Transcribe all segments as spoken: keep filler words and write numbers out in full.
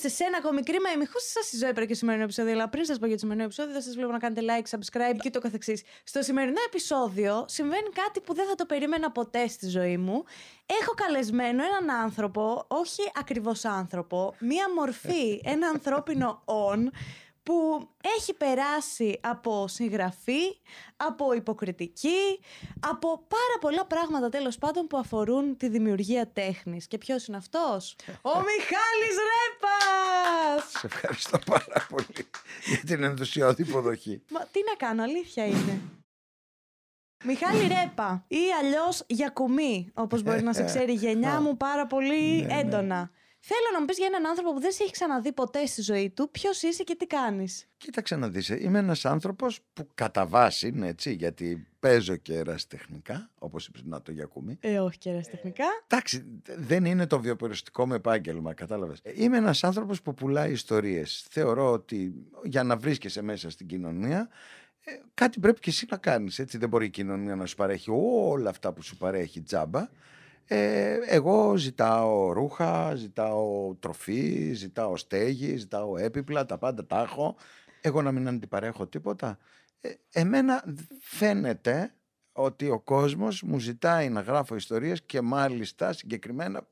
σε σένα από μικρή, μα εμιχούσα στη ζωή έπρεπε και σημερινό επεισόδιο. Αλλά πριν σας πω για το σημερινό επεισόδιο, θα σας βλέπω να κάνετε like, subscribe και το καθεξής. Στο σημερινό επεισόδιο συμβαίνει κάτι που δεν θα το περίμενα ποτέ στη ζωή μου. Έχω καλεσμένο έναν άνθρωπο, όχι ακριβώς άνθρωπο, μία μορφή, ένα ανθρώπινο «ον», που έχει περάσει από συγγραφή, από υποκριτική, από πάρα πολλά πράγματα τέλος πάντων που αφορούν τη δημιουργία τέχνης. Και ποιος είναι αυτός? Ο Μιχάλης Ρέππας! Σε ευχαριστώ πάρα πολύ για την ενθουσιώδη υποδοχή. Μα τι να κάνω, αλήθεια είναι. Μιχάλη Ρέπα ή αλλιώς Γιακουμή, όπως μπορεί να σε ξέρει η γενιά μου πάρα πολύ έντονα. Θέλω να μου πεις για έναν άνθρωπο που δεν σε έχει ξαναδεί ποτέ στη ζωή του, ποιος είσαι και τι κάνεις. Κοίταξε να δεις, είμαι ένας άνθρωπος που κατά βάση είναι έτσι, γιατί παίζω και ερασιτεχνικά, όπως είπες να το Γιακούμι. Ε, όχι και ερασιτεχνικά. Εντάξει, δεν είναι το βιοπεριστικό μου επάγγελμα, κατάλαβες. Είμαι ένας άνθρωπος που πουλάει ιστορίες. Θεωρώ ότι για να βρίσκεσαι μέσα στην κοινωνία, ε, κάτι πρέπει και εσύ να κάνεις. Έτσι. Δεν μπορεί η κοινωνία να σου παρέχει όλα αυτά που σου παρέχει τζάμπα. Ε, εγώ ζητάω ρούχα, ζητάω τροφή, ζητάω στέγη, ζητάω έπιπλα, τα πάντα τα έχω. Εγώ να μην αντιπαρέχω τίποτα. Ε, εμένα φαίνεται ότι ο κόσμος μου ζητάει να γράφω ιστορίες και μάλιστα συγκεκριμένα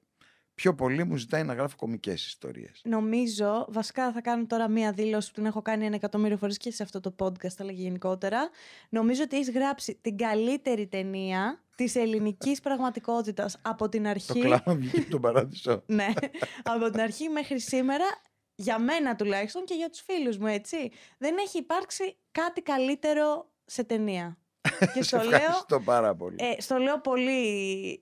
πιο πολύ μου ζητάει να γράφω κωμικές ιστορίες. Νομίζω, βασικά θα κάνω τώρα μία δήλωση που την έχω κάνει ένα εκατομμύριο φορές και σε αυτό το podcast, αλλά και γενικότερα. Νομίζω ότι έχεις γράψει την καλύτερη ταινία της ελληνικής πραγματικότητας από την αρχή. Το κλάμα βγήκε από τον παράδεισο. Ναι, από την αρχή μέχρι σήμερα, για μένα τουλάχιστον και για τους φίλους μου, έτσι. Δεν έχει υπάρξει κάτι καλύτερο σε ταινία. Και στο λέω, πάρα πολύ. Ε, στο λέω πολύ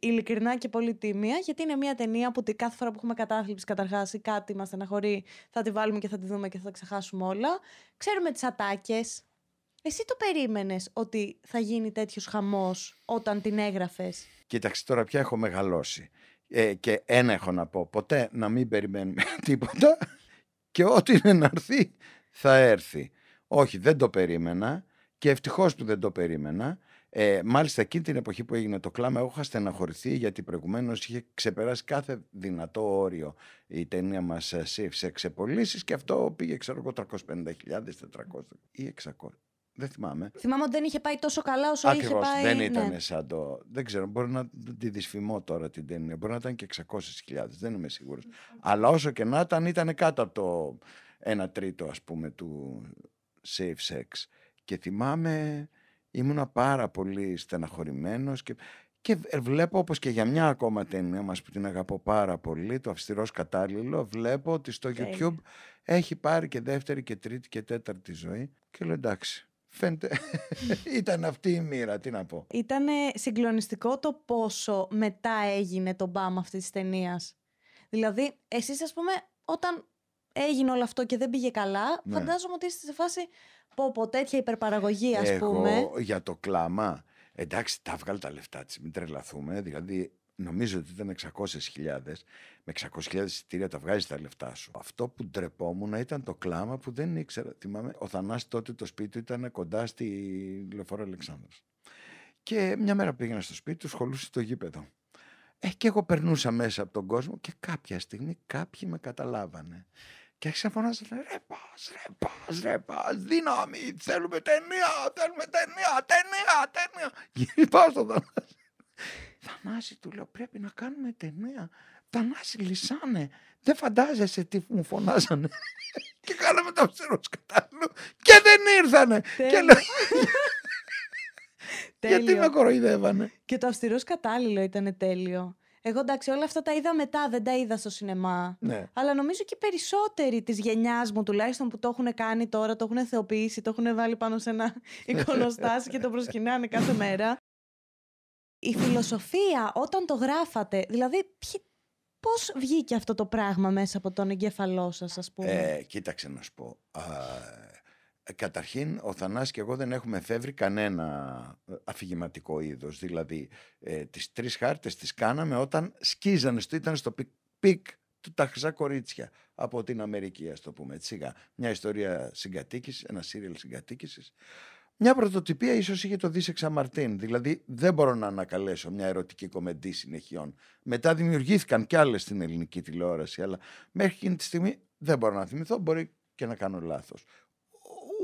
ειλικρινά και πολύ τίμια, γιατί είναι μια ταινία που κάθε φορά που έχουμε κατάθλιψη, καταρχάς ή κάτι μας στεναχωρεί, θα τη βάλουμε και θα τη δούμε και θα τα ξεχάσουμε όλα. Ξέρουμε τις ατάκες. Εσύ το περίμενες ότι θα γίνει τέτοιος χαμός όταν την έγραφες? Κοίταξε τώρα πια έχω μεγαλώσει. Ε, και ένα έχω να πω. Ποτέ να μην περιμένουμε τίποτα και ό,τι είναι να έρθει θα έρθει. Όχι, δεν το περίμενα. Και ευτυχώς που δεν το περίμενα. Ε, μάλιστα εκείνη την εποχή που έγινε το κλάμα, εγώ είχα στεναχωρηθεί γιατί προηγουμένως είχε ξεπεράσει κάθε δυνατό όριο η ταινία μας Safe Sex σε πωλήσεις και αυτό πήγε, ξέρω εγώ, τριακόσιες πενήντα χιλιάδες, τετρακόσιες ή εξακόσιες. Δεν θυμάμαι. Θυμάμαι ότι δεν είχε πάει τόσο καλά όσο είχε πάει. Ακριβώς, δεν ήταν ναι. σαν το... Δεν ξέρω, μπορεί να τη δυσφημώ τώρα την ταινία. Μπορεί να ήταν και εξακόσιες χιλιάδες, δεν είμαι σίγουρος. Okay. Αλλά όσο και να ήταν, ήταν κάτω από το ένα τρίτο, ας πούμε, του Safe Sex. Και θυμάμαι, ήμουνα πάρα πολύ στεναχωρημένος και, και βλέπω, όπως και για μια ακόμα ταινία μας που την αγαπώ πάρα πολύ, το αυστηρό κατάλληλο, βλέπω ότι στο okay. YouTube έχει πάρει και δεύτερη και τρίτη και τέταρτη ζωή και λέω εντάξει. Φαίνεται. Ήταν αυτή η μοίρα, τι να πω. Ήταν συγκλονιστικό το πόσο μετά έγινε το μπαμ αυτής της ταινίας. Δηλαδή, εσείς ας πούμε, όταν έγινε όλο αυτό και δεν πήγε καλά, ναι. φαντάζομαι ότι είστε σε φάση πω, πω τέτοια υπερπαραγωγή, ας Εγώ, πούμε. Εγώ για το κλάμα, εντάξει, τα βγάλω τα λεφτά της, μην τρελαθούμε, δηλαδή... Νομίζω ότι ήταν εξακόσιες χιλιάδες. Με εξακόσιες χιλιάδες εισιτήρια τα βγάζεις τα λεφτά σου. Αυτό που ντρεπόμουν ήταν το κλάμα που δεν ήξερα. Θυμάμαι, ο Θανάσης τότε το σπίτι του ήταν κοντά στη λεωφόρο Αλεξάνδρας. Και μια μέρα πήγαινα στο σπίτι του, σχολούσε το γήπεδο. Ε, και εγώ περνούσα μέσα από τον κόσμο και κάποια στιγμή κάποιοι με καταλάβανε. Και άρχισα να φωνάζω, Ρέπας, Ρέπας, Ρέπας, δύναμη, θέλουμε ταινία, θέλουμε ταινία, ταινία, ταινία. Γυρνάω στον Θανάση. Θανάση, του λέω, πρέπει να κάνουμε ταινία. Θανάση, λυσάνε. Δεν φαντάζεσαι τι μου φωνάζανε. Και κάναμε το αυστηρό κατάλληλο και δεν ήρθανε. Και λέω, γιατί με κοροϊδεύανε. Και το αυστηρό κατάλληλο ήταν τέλειο. Εγώ εντάξει, όλα αυτά τα είδα μετά, δεν τα είδα στο σινεμά. Ναι. Αλλά νομίζω και οι περισσότεροι της γενιάς μου, τουλάχιστον που το έχουν κάνει τώρα, το έχουν θεοποιήσει, το έχουν βάλει πάνω σε ένα εικονοστάσι και το προσκυνάνε κάθε μέρα. Η φιλοσοφία όταν το γράφατε, δηλαδή ποι, πώς βγήκε αυτό το πράγμα μέσα από τον εγκέφαλό σας, ας πούμε? Ε, κοίταξε να σου πω. Α, καταρχήν ο Θανάσης και εγώ δεν έχουμε εφεύρει κανένα αφηγηματικό είδος. Δηλαδή ε, τις τρεις χάρτες τις κάναμε όταν σκίζανε, στο, ήταν στο πικ, πικ του τα χρυσά κορίτσια από την Αμερική, ας το πούμε έτσι. Μια ιστορία συγκατοίκησης, ένα σύριελ συγκατοίκησης. Μια πρωτοτυπία ίσως είχε το Δίσεξα Μαρτίν, δηλαδή δεν μπορώ να ανακαλέσω μια ερωτική κομμεντή συνεχειών. Μετά δημιουργήθηκαν κι άλλες στην ελληνική τηλεόραση, αλλά μέχρι εκείνη τη στιγμή Δεν μπορώ να θυμηθώ, μπορεί και να κάνω λάθος.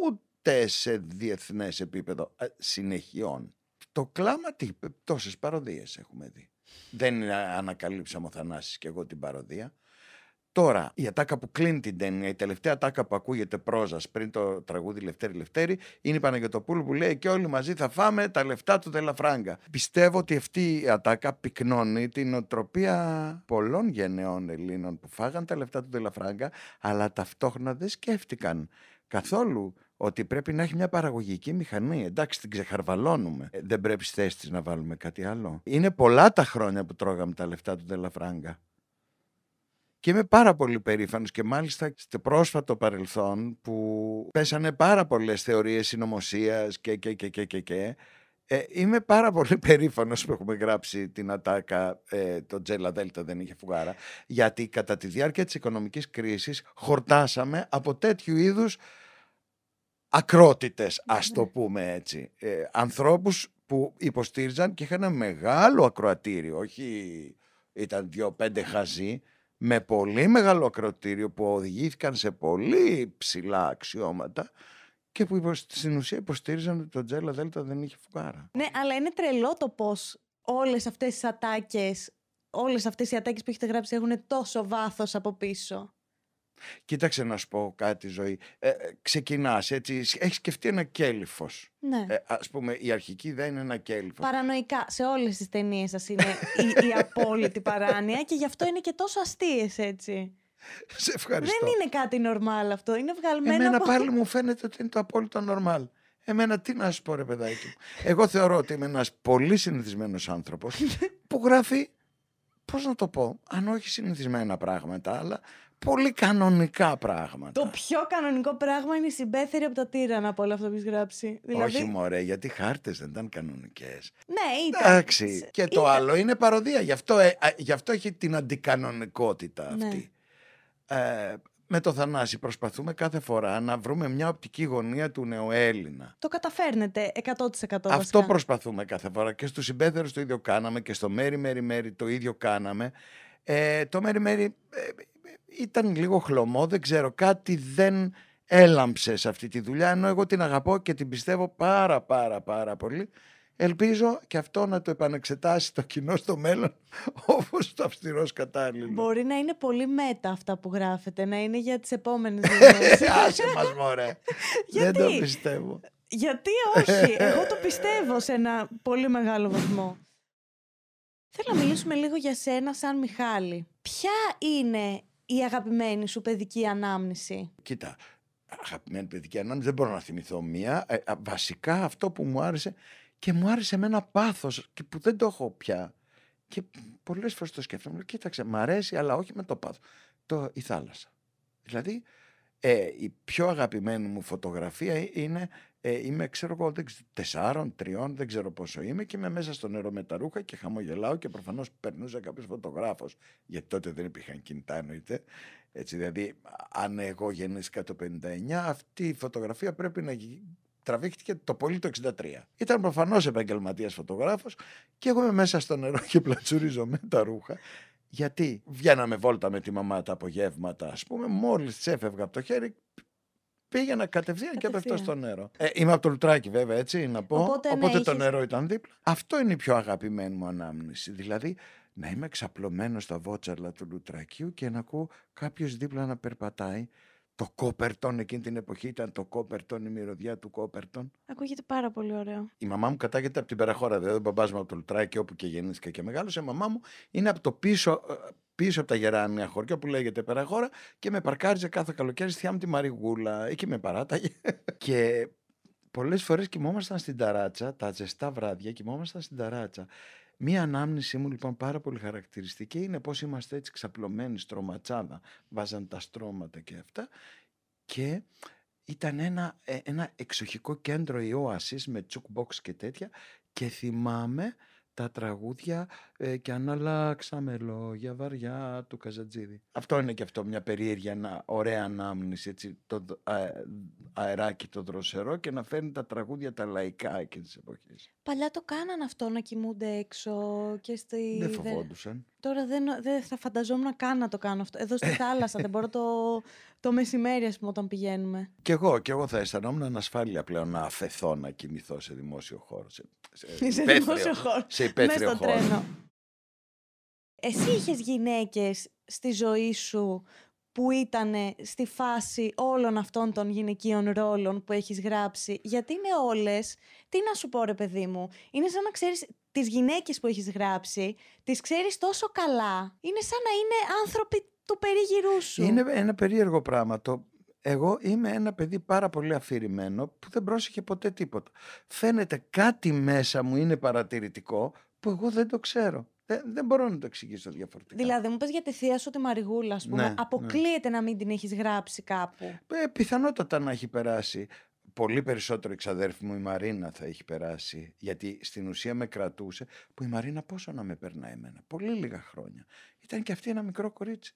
Ούτε σε διεθνές επίπεδο συνεχειών. Το κλάμα, τι, τόσες παροδίες έχουμε δει. Δεν ανακαλύψαμε ο Θανάσης και εγώ την παροδία. Τώρα, η ατάκα που κλείνει την ταινία, η τελευταία ατάκα που ακούγεται πρόζας πριν το τραγούδι Λευτέρη Λευτέρη, είναι η Παναγιωτοπούλου που λέει: και όλοι μαζί θα φάμε τα λεφτά του Δελαφράγκα. Πιστεύω ότι αυτή η ατάκα πυκνώνει την νοοτροπία πολλών γενναιών Ελλήνων που φάγαν τα λεφτά του Δελαφράγκα, αλλά ταυτόχρονα δεν σκέφτηκαν καθόλου ότι πρέπει να έχει μια παραγωγική μηχανή. Εντάξει, την ξεχαρβαλώνουμε. Ε, δεν πρέπει στη θέση της να βάλουμε κάτι άλλο. Είναι πολλά τα χρόνια που τρώγαμε τα λεφτά του Δελαφράγκα. Και είμαι πάρα πολύ περήφανος και μάλιστα στο πρόσφατο παρελθόν που πέσανε πάρα πολλές θεωρίες συνωμοσίας και και και και και, και. Ε, είμαι πάρα πολύ περήφανος που έχουμε γράψει την ατάκα ε, το Τζέλα Δέλτα δεν είχε φουγάρα, γιατί κατά τη διάρκεια της οικονομικής κρίσης χορτάσαμε από τέτοιου είδους ακρότητες, ας το πούμε έτσι, ε, ανθρώπους που υποστήριζαν και είχαν ένα μεγάλο ακροατήριο, όχι ήταν δύο-πέντε χαζοί, με πολύ μεγάλο ακροτήριο που οδηγήθηκαν σε πολύ ψηλά αξιώματα και που στην ουσία υποστήριζαν ότι το Τζέλα Δέλτα δεν είχε φουκάρα. Ναι, αλλά είναι τρελό το πώς όλες αυτές τις ατάκες, όλες αυτές οι ατάκες που έχετε γράψει έχουν τόσο βάθος από πίσω. Κοίταξε να σου πω κάτι, Ζωή. Ε, ξεκινάς έτσι, έχεις σκεφτεί ένα κέλυφος. Ναι. Ε, ας πούμε, η αρχική ιδέα είναι ένα κέλυφος. Παρανοϊκά, σε όλες τις ταινίες σας είναι η, η απόλυτη παράνοια και γι' αυτό είναι και τόσο αστείες έτσι. Σε ευχαριστώ. Δεν είναι κάτι νορμάλ αυτό, είναι βγαλμένο. Εμένα από... πάλι μου φαίνεται ότι είναι το απόλυτο νορμάλ. Εμένα τι να σου πω ρε παιδάκι μου. Εγώ θεωρώ ότι είμαι ένας πολύ συνηθισμένος άνθρωπος που γράφει, πώς να το πω, αν όχι συνηθισμένα πράγματα, αλλά... πολύ κανονικά πράγματα. Το πιο κανονικό πράγμα είναι η Συμπέθεροι από τα Τίρανα από όλα αυτά που έχεις γράψει. Δηλαδή... όχι μωρέ, γιατί οι χάρτες δεν ήταν κανονικές. Ναι, ήταν. Εντάξει. Και το ήταν. Άλλο είναι παροδία. Γι' αυτό, ε, γι' αυτό έχει την αντικανονικότητα αυτή. Ναι. Ε, με το Θανάση προσπαθούμε κάθε φορά να βρούμε μια οπτική γωνία του νεοέλληνα. Το καταφέρνετε εκατό τοις εκατό βασικά. Αυτό προσπαθούμε κάθε φορά. Και στους Συμπέθερους το ίδιο κάναμε και στο Μέρι Μέρι Μέρι το ίδιο κάναμε. Ε, το Μέρι Μέρι... Ε, ήταν λίγο χλωμό, δεν ξέρω, κάτι δεν έλαμψε σε αυτή τη δουλειά, ενώ εγώ την αγαπώ και την πιστεύω πάρα πάρα πάρα πολύ. Ελπίζω και αυτό να το επανεξετάσει το κοινό στο μέλλον, όπως το αυστηρό κατάλληλο. Μπορεί να είναι πολύ μέτα αυτά που γράφετε, να είναι για τις επόμενες δουλειές. Άσε μας μωρέ, δεν το πιστεύω. Γιατί όχι, εγώ το πιστεύω σε ένα πολύ μεγάλο βαθμό. Θέλω να μιλήσουμε λίγο για σένα σαν Μιχάλη. Ποια είναι η αγαπημένη σου παιδική ανάμνηση? Κοίτα, αγαπημένη παιδική ανάμνηση δεν μπορώ να θυμηθώ μία. Ε, βασικά αυτό που μου άρεσε και μου άρεσε με ένα πάθος και που δεν το έχω πια. Και πολλές φορές το σκέφτομαι. Κοίταξε, μ' αρέσει αλλά όχι με το πάθος. Το, η θάλασσα. Δηλαδή ε, η πιο αγαπημένη μου φωτογραφία είναι... Ε, είμαι, ξέρω εγώ, τεσσάρων, τριών, δεν ξέρω πόσο είμαι και είμαι μέσα στο νερό με τα ρούχα και χαμογελάω και προφανώς περνούσα κάποιος φωτογράφος, γιατί τότε δεν υπήρχαν κινητά εννοείται. Έτσι, δηλαδή, αν εγώ γεννήθηκα το πενήντα εννιά, αυτή η φωτογραφία πρέπει να τραβήχτηκε το πολύ το εξήντα τρία. Ήταν προφανώς επαγγελματίας φωτογράφος και εγώ είμαι μέσα στο νερό και πλατσουρίζω με τα ρούχα. Γιατί βγαίναμε βόλτα με τη μαμά τα απογεύματα, ας πούμε, μόλις της έφευγα από το χέρι. Πήγαινα κατευθείαν και έπεφτα στο νερό. Ε, είμαι από το Λουτράκι, βέβαια, έτσι να πω. Οπότε, Οπότε ναι, το είχες... νερό ήταν δίπλα. Αυτό είναι η πιο αγαπημένη μου ανάμνηση. Δηλαδή να είμαι ξαπλωμένος στα βότσαλα του Λουτρακίου και να ακούω κάποιος δίπλα να περπατάει. Το Κόπερτον, εκείνη την εποχή ήταν το Κόπερτον, η μυρωδιά του Κόπερτον. Ακούγεται πάρα πολύ ωραίο. Η μαμά μου κατάγεται από την Περαχώρα. Δηλαδή, ο μπαμπάς μου από το Λουτράκι, όπου και γεννήθηκα και μεγάλωσε. Η μαμά μου είναι από το πίσω. Πίσω από τα Γεράνια χωριά που λέγεται Περαχώρα και με παρκάριζε κάθε καλοκαίρι στη θεία μου τη Μαριγούλα. Εκεί με παράταγε. Και πολλές φορές κοιμόμασταν στην ταράτσα, τα ζεστά βράδια κοιμόμασταν στην ταράτσα. Μία ανάμνησή μου λοιπόν πάρα πολύ χαρακτηριστική είναι πώς είμαστε έτσι ξαπλωμένοι στρωματσάδα. Βάζαν τα στρώματα και αυτά. Και ήταν ένα, ένα εξοχικό κέντρο η Όασης με τσουκμπόξ και τέτοια. Και θυμάμαι τα τραγούδια ε, και αν αλλάξαμε λόγια βαριά του Καζατζίδη. Αυτό είναι και αυτό μια περίεργη, ένα, ωραία ανάμνηση, έτσι, το α, αεράκι το δροσερό και να φέρνει τα τραγούδια τα λαϊκά εκείνης της εποχής. Παλιά το κάναν αυτό, να κοιμούνται έξω και στη... Δεν φοβόντουσαν. Τώρα δεν, δεν θα φανταζόμουν καν να το κάνω αυτό. Εδώ στη θάλασσα δεν μπορώ το, το μεσημέρι, ας πούμε, όταν πηγαίνουμε. Κι εγώ, κι εγώ θα αισθανόμουν ανασφάλεια πλέον να αφαιθώ να κινηθώ σε δημόσιο χώρο. Σε, σε, σε δημόσιο χώρο. Σε υπαίθριο χώρο. Μέσα στο τρένο. Εσύ είχες γυναίκες στη ζωή σου που ήταν στη φάση όλων αυτών των γυναικείων ρόλων που έχεις γράψει? Γιατί είναι όλες, τι να σου πω ρε παιδί μου, είναι σαν να ξέρεις τις γυναίκες που έχεις γράψει, τις ξέρεις τόσο καλά, είναι σαν να είναι άνθρωποι του περίγυρού σου. Είναι ένα περίεργο πράγμα το... Εγώ είμαι ένα παιδί πάρα πολύ αφηρημένο που δεν πρόσεχε ποτέ τίποτα. Φαίνεται κάτι μέσα μου είναι παρατηρητικό που εγώ δεν το ξέρω. Δεν μπορώ να το εξηγήσω διαφορετικά. Δηλαδή, μου πες για τη θεία σου τη Μαριγούλα, ας πούμε. Ναι, αποκλείεται ναι. να μην την έχεις γράψει κάπου. Ε, πιθανότατα να έχει περάσει. Πολύ περισσότερο εξαδέρφη μου η Μαρίνα θα έχει περάσει. Γιατί στην ουσία με κρατούσε. Που η Μαρίνα πόσο να με περνάει εμένα. Πολύ λίγα χρόνια. Ήταν και αυτή ένα μικρό κορίτσι.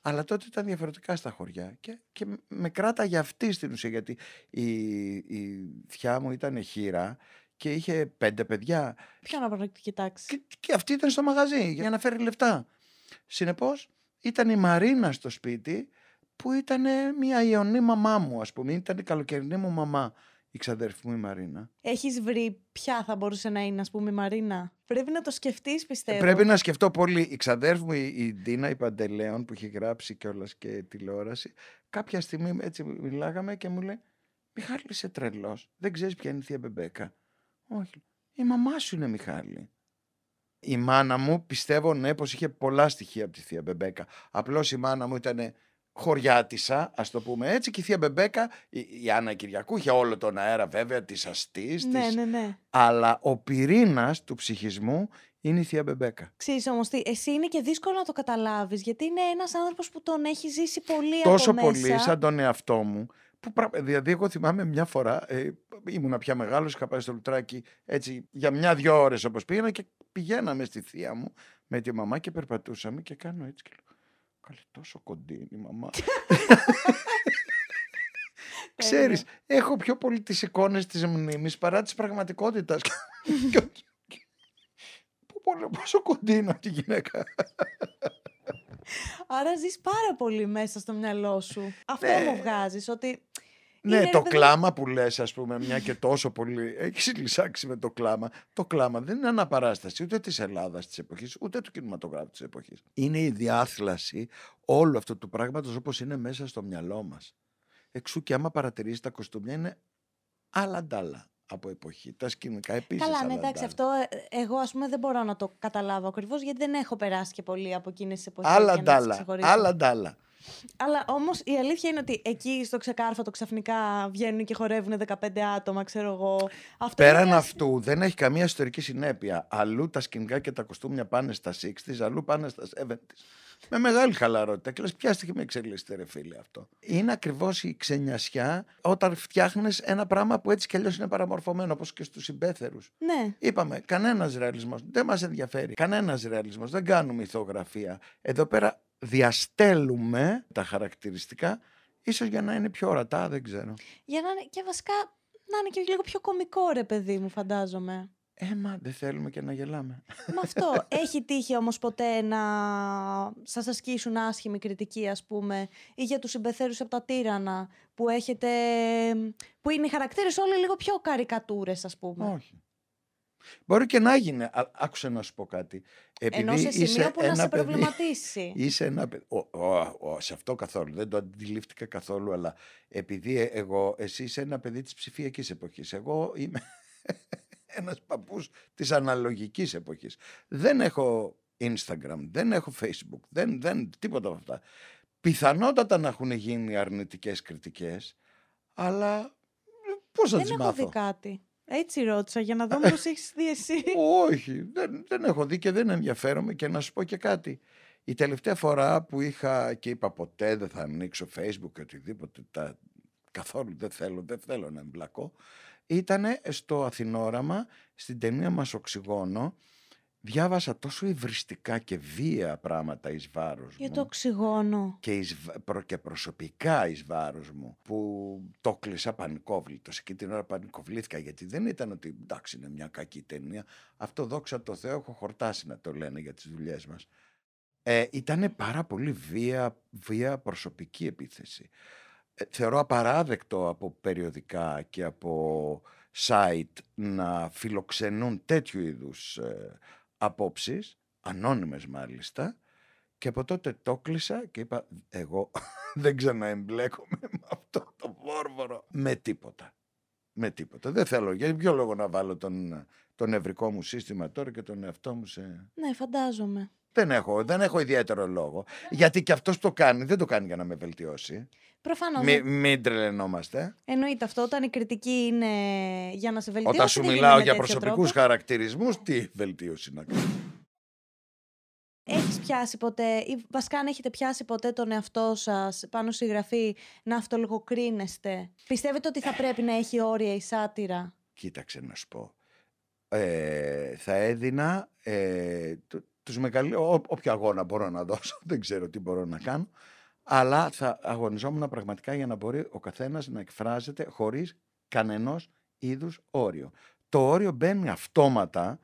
Αλλά τότε ήταν διαφορετικά στα χωριά. Και, και με κράταγε αυτή στην ουσία. Γιατί η, η θεία μου ήταν χήρα. Και είχε πέντε παιδιά. Ποια να μπορώ να κοιτάξει. Και, και αυτή ήταν στο μαγαζί για να φέρει λεφτά. Συνεπώς ήταν η Μαρίνα στο σπίτι που ήταν μια ιονή μαμά μου, ας πούμε. Ήταν η καλοκαιρινή μου μαμά, η ξαδέρφη μου η Μαρίνα. Έχεις βρει ποια θα μπορούσε να είναι, ας πούμε, η Μαρίνα? Πρέπει να το σκεφτείς, πιστεύω. Πρέπει να σκεφτώ πολύ. Η ξαδέρφη μου, η Ντίνα, η Παντελέων, που είχε γράψει κιόλας και τηλεόραση, κάποια στιγμή έτσι μιλάγαμε και μου λέει: Μιχάλη, είσαι τρελός. Δεν ξέρεις ποια είναι η θεία Μπεμπέκα. Όχι, η μαμά σου είναι Μιχάλη. Η μάνα μου πιστεύω ναι πως είχε πολλά στοιχεία από τη θεία Μπεμπέκα. Απλώς η μάνα μου ήταν χωριάτισσα, ας το πούμε έτσι, και η θεία Μπεμπέκα, η, η Άννα Κυριακού, είχε όλο τον αέρα βέβαια της αστής ναι, της. Ναι, ναι. Αλλά ο πυρήνας του ψυχισμού είναι η θεία Μπεμπέκα. Ξέρεις όμως τι, εσύ είναι και δύσκολο να το καταλάβεις, γιατί είναι ένας άνθρωπος που τον έχει ζήσει πολύ. Τόσο από μέσα. Πολύ σαν τον εαυτό μου. Που, δηλαδή εγώ θυμάμαι μια φορά ε, ήμουνα πια μεγάλος, είχα πάει στο Λουτράκι έτσι για μια-δυο ώρες όπως πήγαινα και πηγαίναμε στη θεία μου με τη μαμά και περπατούσαμε και κάνω έτσι και λέω καλή τόσο κοντή είναι η μαμά. Ξέρεις, έχω πιο πολύ τις εικόνες της μνήμης παρά της πραγματικότητας. Πόσο κοντή είναι αυτή η γυναίκα. Άρα ζεις πάρα πολύ μέσα στο μυαλό σου. Αυτό ναι. μου βγάζεις ότι... Ναι, το παιδί... κλάμα που λες, ας πούμε, μια και τόσο πολύ... Έχεις λυσάξει με το κλάμα. Το κλάμα δεν είναι αναπαράσταση ούτε της Ελλάδας της εποχής, ούτε του κινηματογράφου της εποχής. Είναι η διάθλαση όλου αυτού του πράγματος όπως είναι μέσα στο μυαλό μας. Εξού και άμα παρατηρήσεις τα κοστούμια είναι άλλα ντάλα. Από εποχή. Τα σκηνικά επίσης. Καλά, ναι, εντάξει, αυτό εγώ ας πούμε δεν μπορώ να το καταλάβω ακριβώς γιατί δεν έχω περάσει και πολύ από εκείνες τις εποχές. Άλλα ντάλα. Άλλα ντάλα. Αλλά όμως η αλήθεια είναι ότι εκεί στο ξεκάρφατο ξαφνικά βγαίνουν και χορεύουν δεκαπέντε άτομα, ξέρω εγώ. Αυτό πέραν είναι... αυτού δεν έχει καμία ιστορική συνέπεια. Αλλού τα σκηνικά και τα κοστούμια πάνε στα εξήντα, αλλού πάνε στα εβδομήντα. Με μεγάλη χαλαρότητα. Και λες, ποια στιγμή εξελίσσεται, ρε φίλε, αυτό. Είναι ακριβώς η ξενιασιά όταν φτιάχνεις ένα πράγμα που έτσι κι αλλιώς είναι παραμορφωμένο, όπως και στους Συμπέθερους. Ναι. Είπαμε, κανένας ρεαλισμός. Δεν μας ενδιαφέρει. Κανένας ρεαλισμός. Δεν κάνουμε ηθογραφία. Εδώ πέρα διαστέλουμε τα χαρακτηριστικά, ίσως για να είναι πιο ορατά, δεν ξέρω. Για να είναι και βασικά να είναι και λίγο πιο κωμικό, ρε παιδί μου, φαντάζομαι. Ε, μα δεν θέλουμε και να γελάμε. Μα αυτό. Έχει τύχει όμως ποτέ να σας ασκήσουν άσχημη κριτική, ας πούμε, ή για τους Συμπεθέρους από τα Τίρανα, που έχετε... που είναι οι χαρακτήρες όλοι λίγο πιο καρικατούρες, ας πούμε. Όχι. Μπορεί και να γίνει. Άκουσε να σου πω κάτι. Επειδή ενώ σε σημεία που να σε παιδί, προβληματίσει. Είσαι ένα παιδί. Ο, ο, ο, ο, σε αυτό καθόλου. Δεν το αντιλήφθηκα καθόλου, αλλά επειδή εγώ, εσύ είσαι ένα παιδί της ψηφιακής εποχής. Εγώ είμαι... ένας παππούς της αναλογικής εποχής. Δεν έχω Instagram, δεν έχω Facebook, δεν, δεν, τίποτα από αυτά. Πιθανότατα να έχουν γίνει αρνητικές κριτικές, αλλά πώς θα δεν τις μάθω. Δεν έχω δει κάτι. Έτσι ρώτησα για να δω πώς έχεις δει εσύ. Όχι, δεν, δεν έχω δει και δεν ενδιαφέρομαι και να σου πω και κάτι. Η τελευταία φορά που είχα και είπα ποτέ δεν θα ανοίξω Facebook και οτιδήποτε, τα, καθόλου δεν θέλω, δεν θέλω να εμπλακώ. Ήτανε στο Αθηνόραμα, στην ταινία μας Οξυγόνο, διάβασα τόσο υβριστικά και βία πράγματα εις βάρος μου. Για το οξυγόνο. Και, εις, προ, και προσωπικά εις βάρος μου, που το κλείσα πανικόβλητος. Εκεί την ώρα πανικοβλήθηκα, γιατί δεν ήταν ότι εντάξει είναι μια κακή ταινία. Αυτό δόξα τω Θεώ έχω χορτάσει να το λένε για τις δουλειές μας. Ε, ήτανε πάρα πολύ βία, βία προσωπική επίθεση. Ε, θεωρώ απαράδεκτο από περιοδικά και από site να φιλοξενούν τέτοιου είδους ε, απόψεις, ανώνυμες μάλιστα, και από τότε το κλείσα και είπα εγώ δεν ξαναεμπλέκομαι με αυτό το βόρβορο, με τίποτα. Με τίποτα. Δεν θέλω. Για ποιο λόγο να βάλω τον, το νευρικό μου σύστημα τώρα και τον εαυτό μου σε... Ναι, φαντάζομαι. Δεν έχω, δεν έχω ιδιαίτερο λόγο. Γιατί και αυτός το κάνει, δεν το κάνει για να με βελτιώσει. Προφανώς. Μη, μην τρελαινόμαστε. Εννοείται αυτό. Όταν η κριτική είναι για να σε βελτιώσει. Όταν σου μιλάω για προσωπικούς χαρακτηρισμούς, τι βελτίωση να κάνω. Έχεις πιάσει ποτέ, ή βασικά αν έχετε πιάσει ποτέ τον εαυτό σας πάνω στη γραφή να αυτολογοκρίνεστε? Πιστεύετε ότι θα πρέπει να έχει όρια η σάτυρα? Κοίταξε να σου πω. Ε, θα έδινα. Ε, το, Τους μεγαλύ... Ό, όποια αγώνα μπορώ να δώσω, δεν ξέρω τι μπορώ να κάνω, αλλά θα αγωνιζόμουν πραγματικά για να μπορεί ο καθένας να εκφράζεται χωρίς κανενός είδους όριο. Το όριο μπαίνει αυτόματα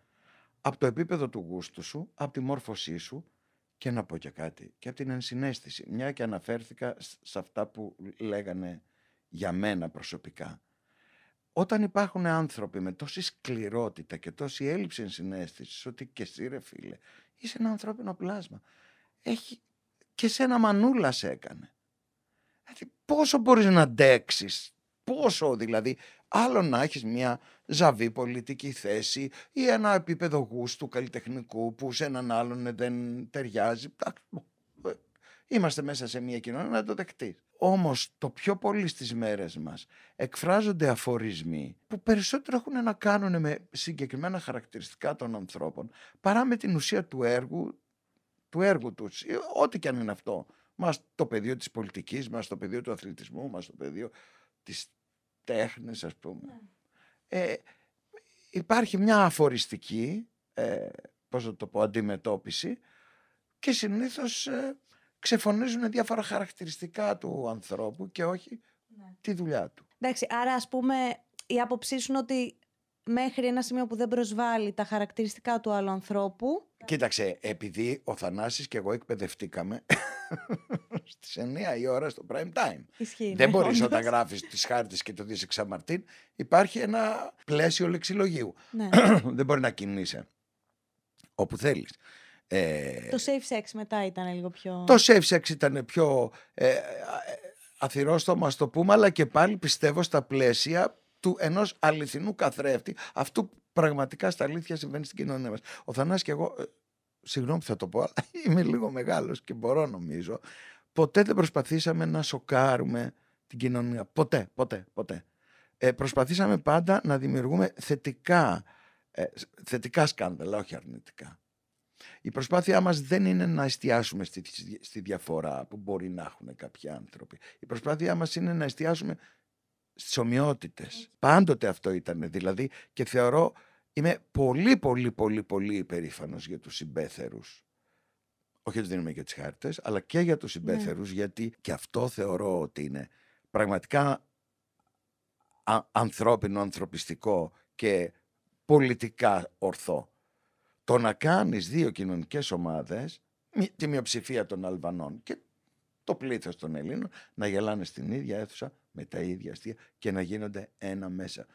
από το επίπεδο του γούστου σου, από τη μόρφωσή σου και να πω και κάτι, και από την ενσυναίσθηση. Μια και αναφέρθηκα σε αυτά που λέγανε για μένα προσωπικά. Όταν υπάρχουν άνθρωποι με τόση σκληρότητα και τόση έλλειψη ενσυναίσθησης, ότι και εσύ ρε φίλε, είσαι ένα ανθρώπινο πλάσμα. Έχει... Και σένα μανούλα σε έκανε. Δηλαδή πόσο μπορείς να αντέξεις, πόσο δηλαδή, άλλο να έχεις μια ζαβή πολιτική θέση ή ένα επίπεδο γούστου καλλιτεχνικού που σε έναν άλλον δεν ταιριάζει. Είμαστε μέσα σε μια κοινωνία, να το δεχτείς. Όμως το πιο πολύ στις μέρες μας εκφράζονται αφορισμοί που περισσότερο έχουν να κάνουν με συγκεκριμένα χαρακτηριστικά των ανθρώπων παρά με την ουσία του έργου, του έργου τους, ό,τι και αν είναι αυτό. Μας το πεδίο της πολιτικής, μας το πεδίο του αθλητισμού, μας το πεδίο της τέχνης, ας πούμε. Ε, υπάρχει μια αφοριστική, ε, πώς θα το πω, αντιμετώπιση και συνήθως... Ε, ξεφωνίζουν διάφορα χαρακτηριστικά του ανθρώπου και όχι ναι. τη δουλειά του. Εντάξει, άρα ας πούμε η άποψή σου είναι ότι μέχρι ένα σημείο που δεν προσβάλλει τα χαρακτηριστικά του άλλου ανθρώπου... Κοίταξε, επειδή ο Θανάσης και εγώ εκπαιδευτήκαμε στις εννιά η ώρα στο prime time. Ισχύει, δεν μπορείς όταν γράφεις τις χάρτες και το δεις εξαμαρτήν, υπάρχει ένα πλαίσιο λεξιλογίου. Ναι. Δεν μπορεί να κινείσαι όπου θέλεις. Ε, το safe sex μετά ήταν λίγο πιο... Το safe sex ήταν πιο ε, αθυρόστομα, ας το πούμε, αλλά και πάλι πιστεύω στα πλαίσια του ενός αληθινού καθρέφτη, αυτού που πραγματικά στα αλήθεια συμβαίνει στην κοινωνία μας. Ο Θανάσης και εγώ, ε, συγγνώμη που θα το πω, αλλά είμαι λίγο μεγάλος και μπορώ νομίζω, ποτέ δεν προσπαθήσαμε να σοκάρουμε την κοινωνία. Ποτέ, ποτέ, ποτέ. Ε, προσπαθήσαμε πάντα να δημιουργούμε θετικά, ε, θετικά σκάνδαλα, όχι αρνητικά. Η προσπάθειά μας δεν είναι να εστιάσουμε στη, στη διαφορά που μπορεί να έχουν κάποιοι άνθρωποι. Η προσπάθειά μας είναι να εστιάσουμε στις ομοιότητες. Πάντοτε αυτό ήταν δηλαδή, και θεωρώ, είμαι πολύ πολύ πολύ πολύ υπερήφανος για τους συμπέθερους. Όχι ότι δίνουμε και τις χάρτες, αλλά και για τους συμπέθερους, ναι. γιατί και αυτό θεωρώ ότι είναι πραγματικά α, ανθρώπινο, ανθρωπιστικό και πολιτικά ορθό. Το να κάνεις δύο κοινωνικές ομάδες, τη μειοψηφία των Αλβανών και το πλήθος των Ελλήνων, να γελάνε στην ίδια αίθουσα με τα ίδια αστεία και να γίνονται ένα μέσα.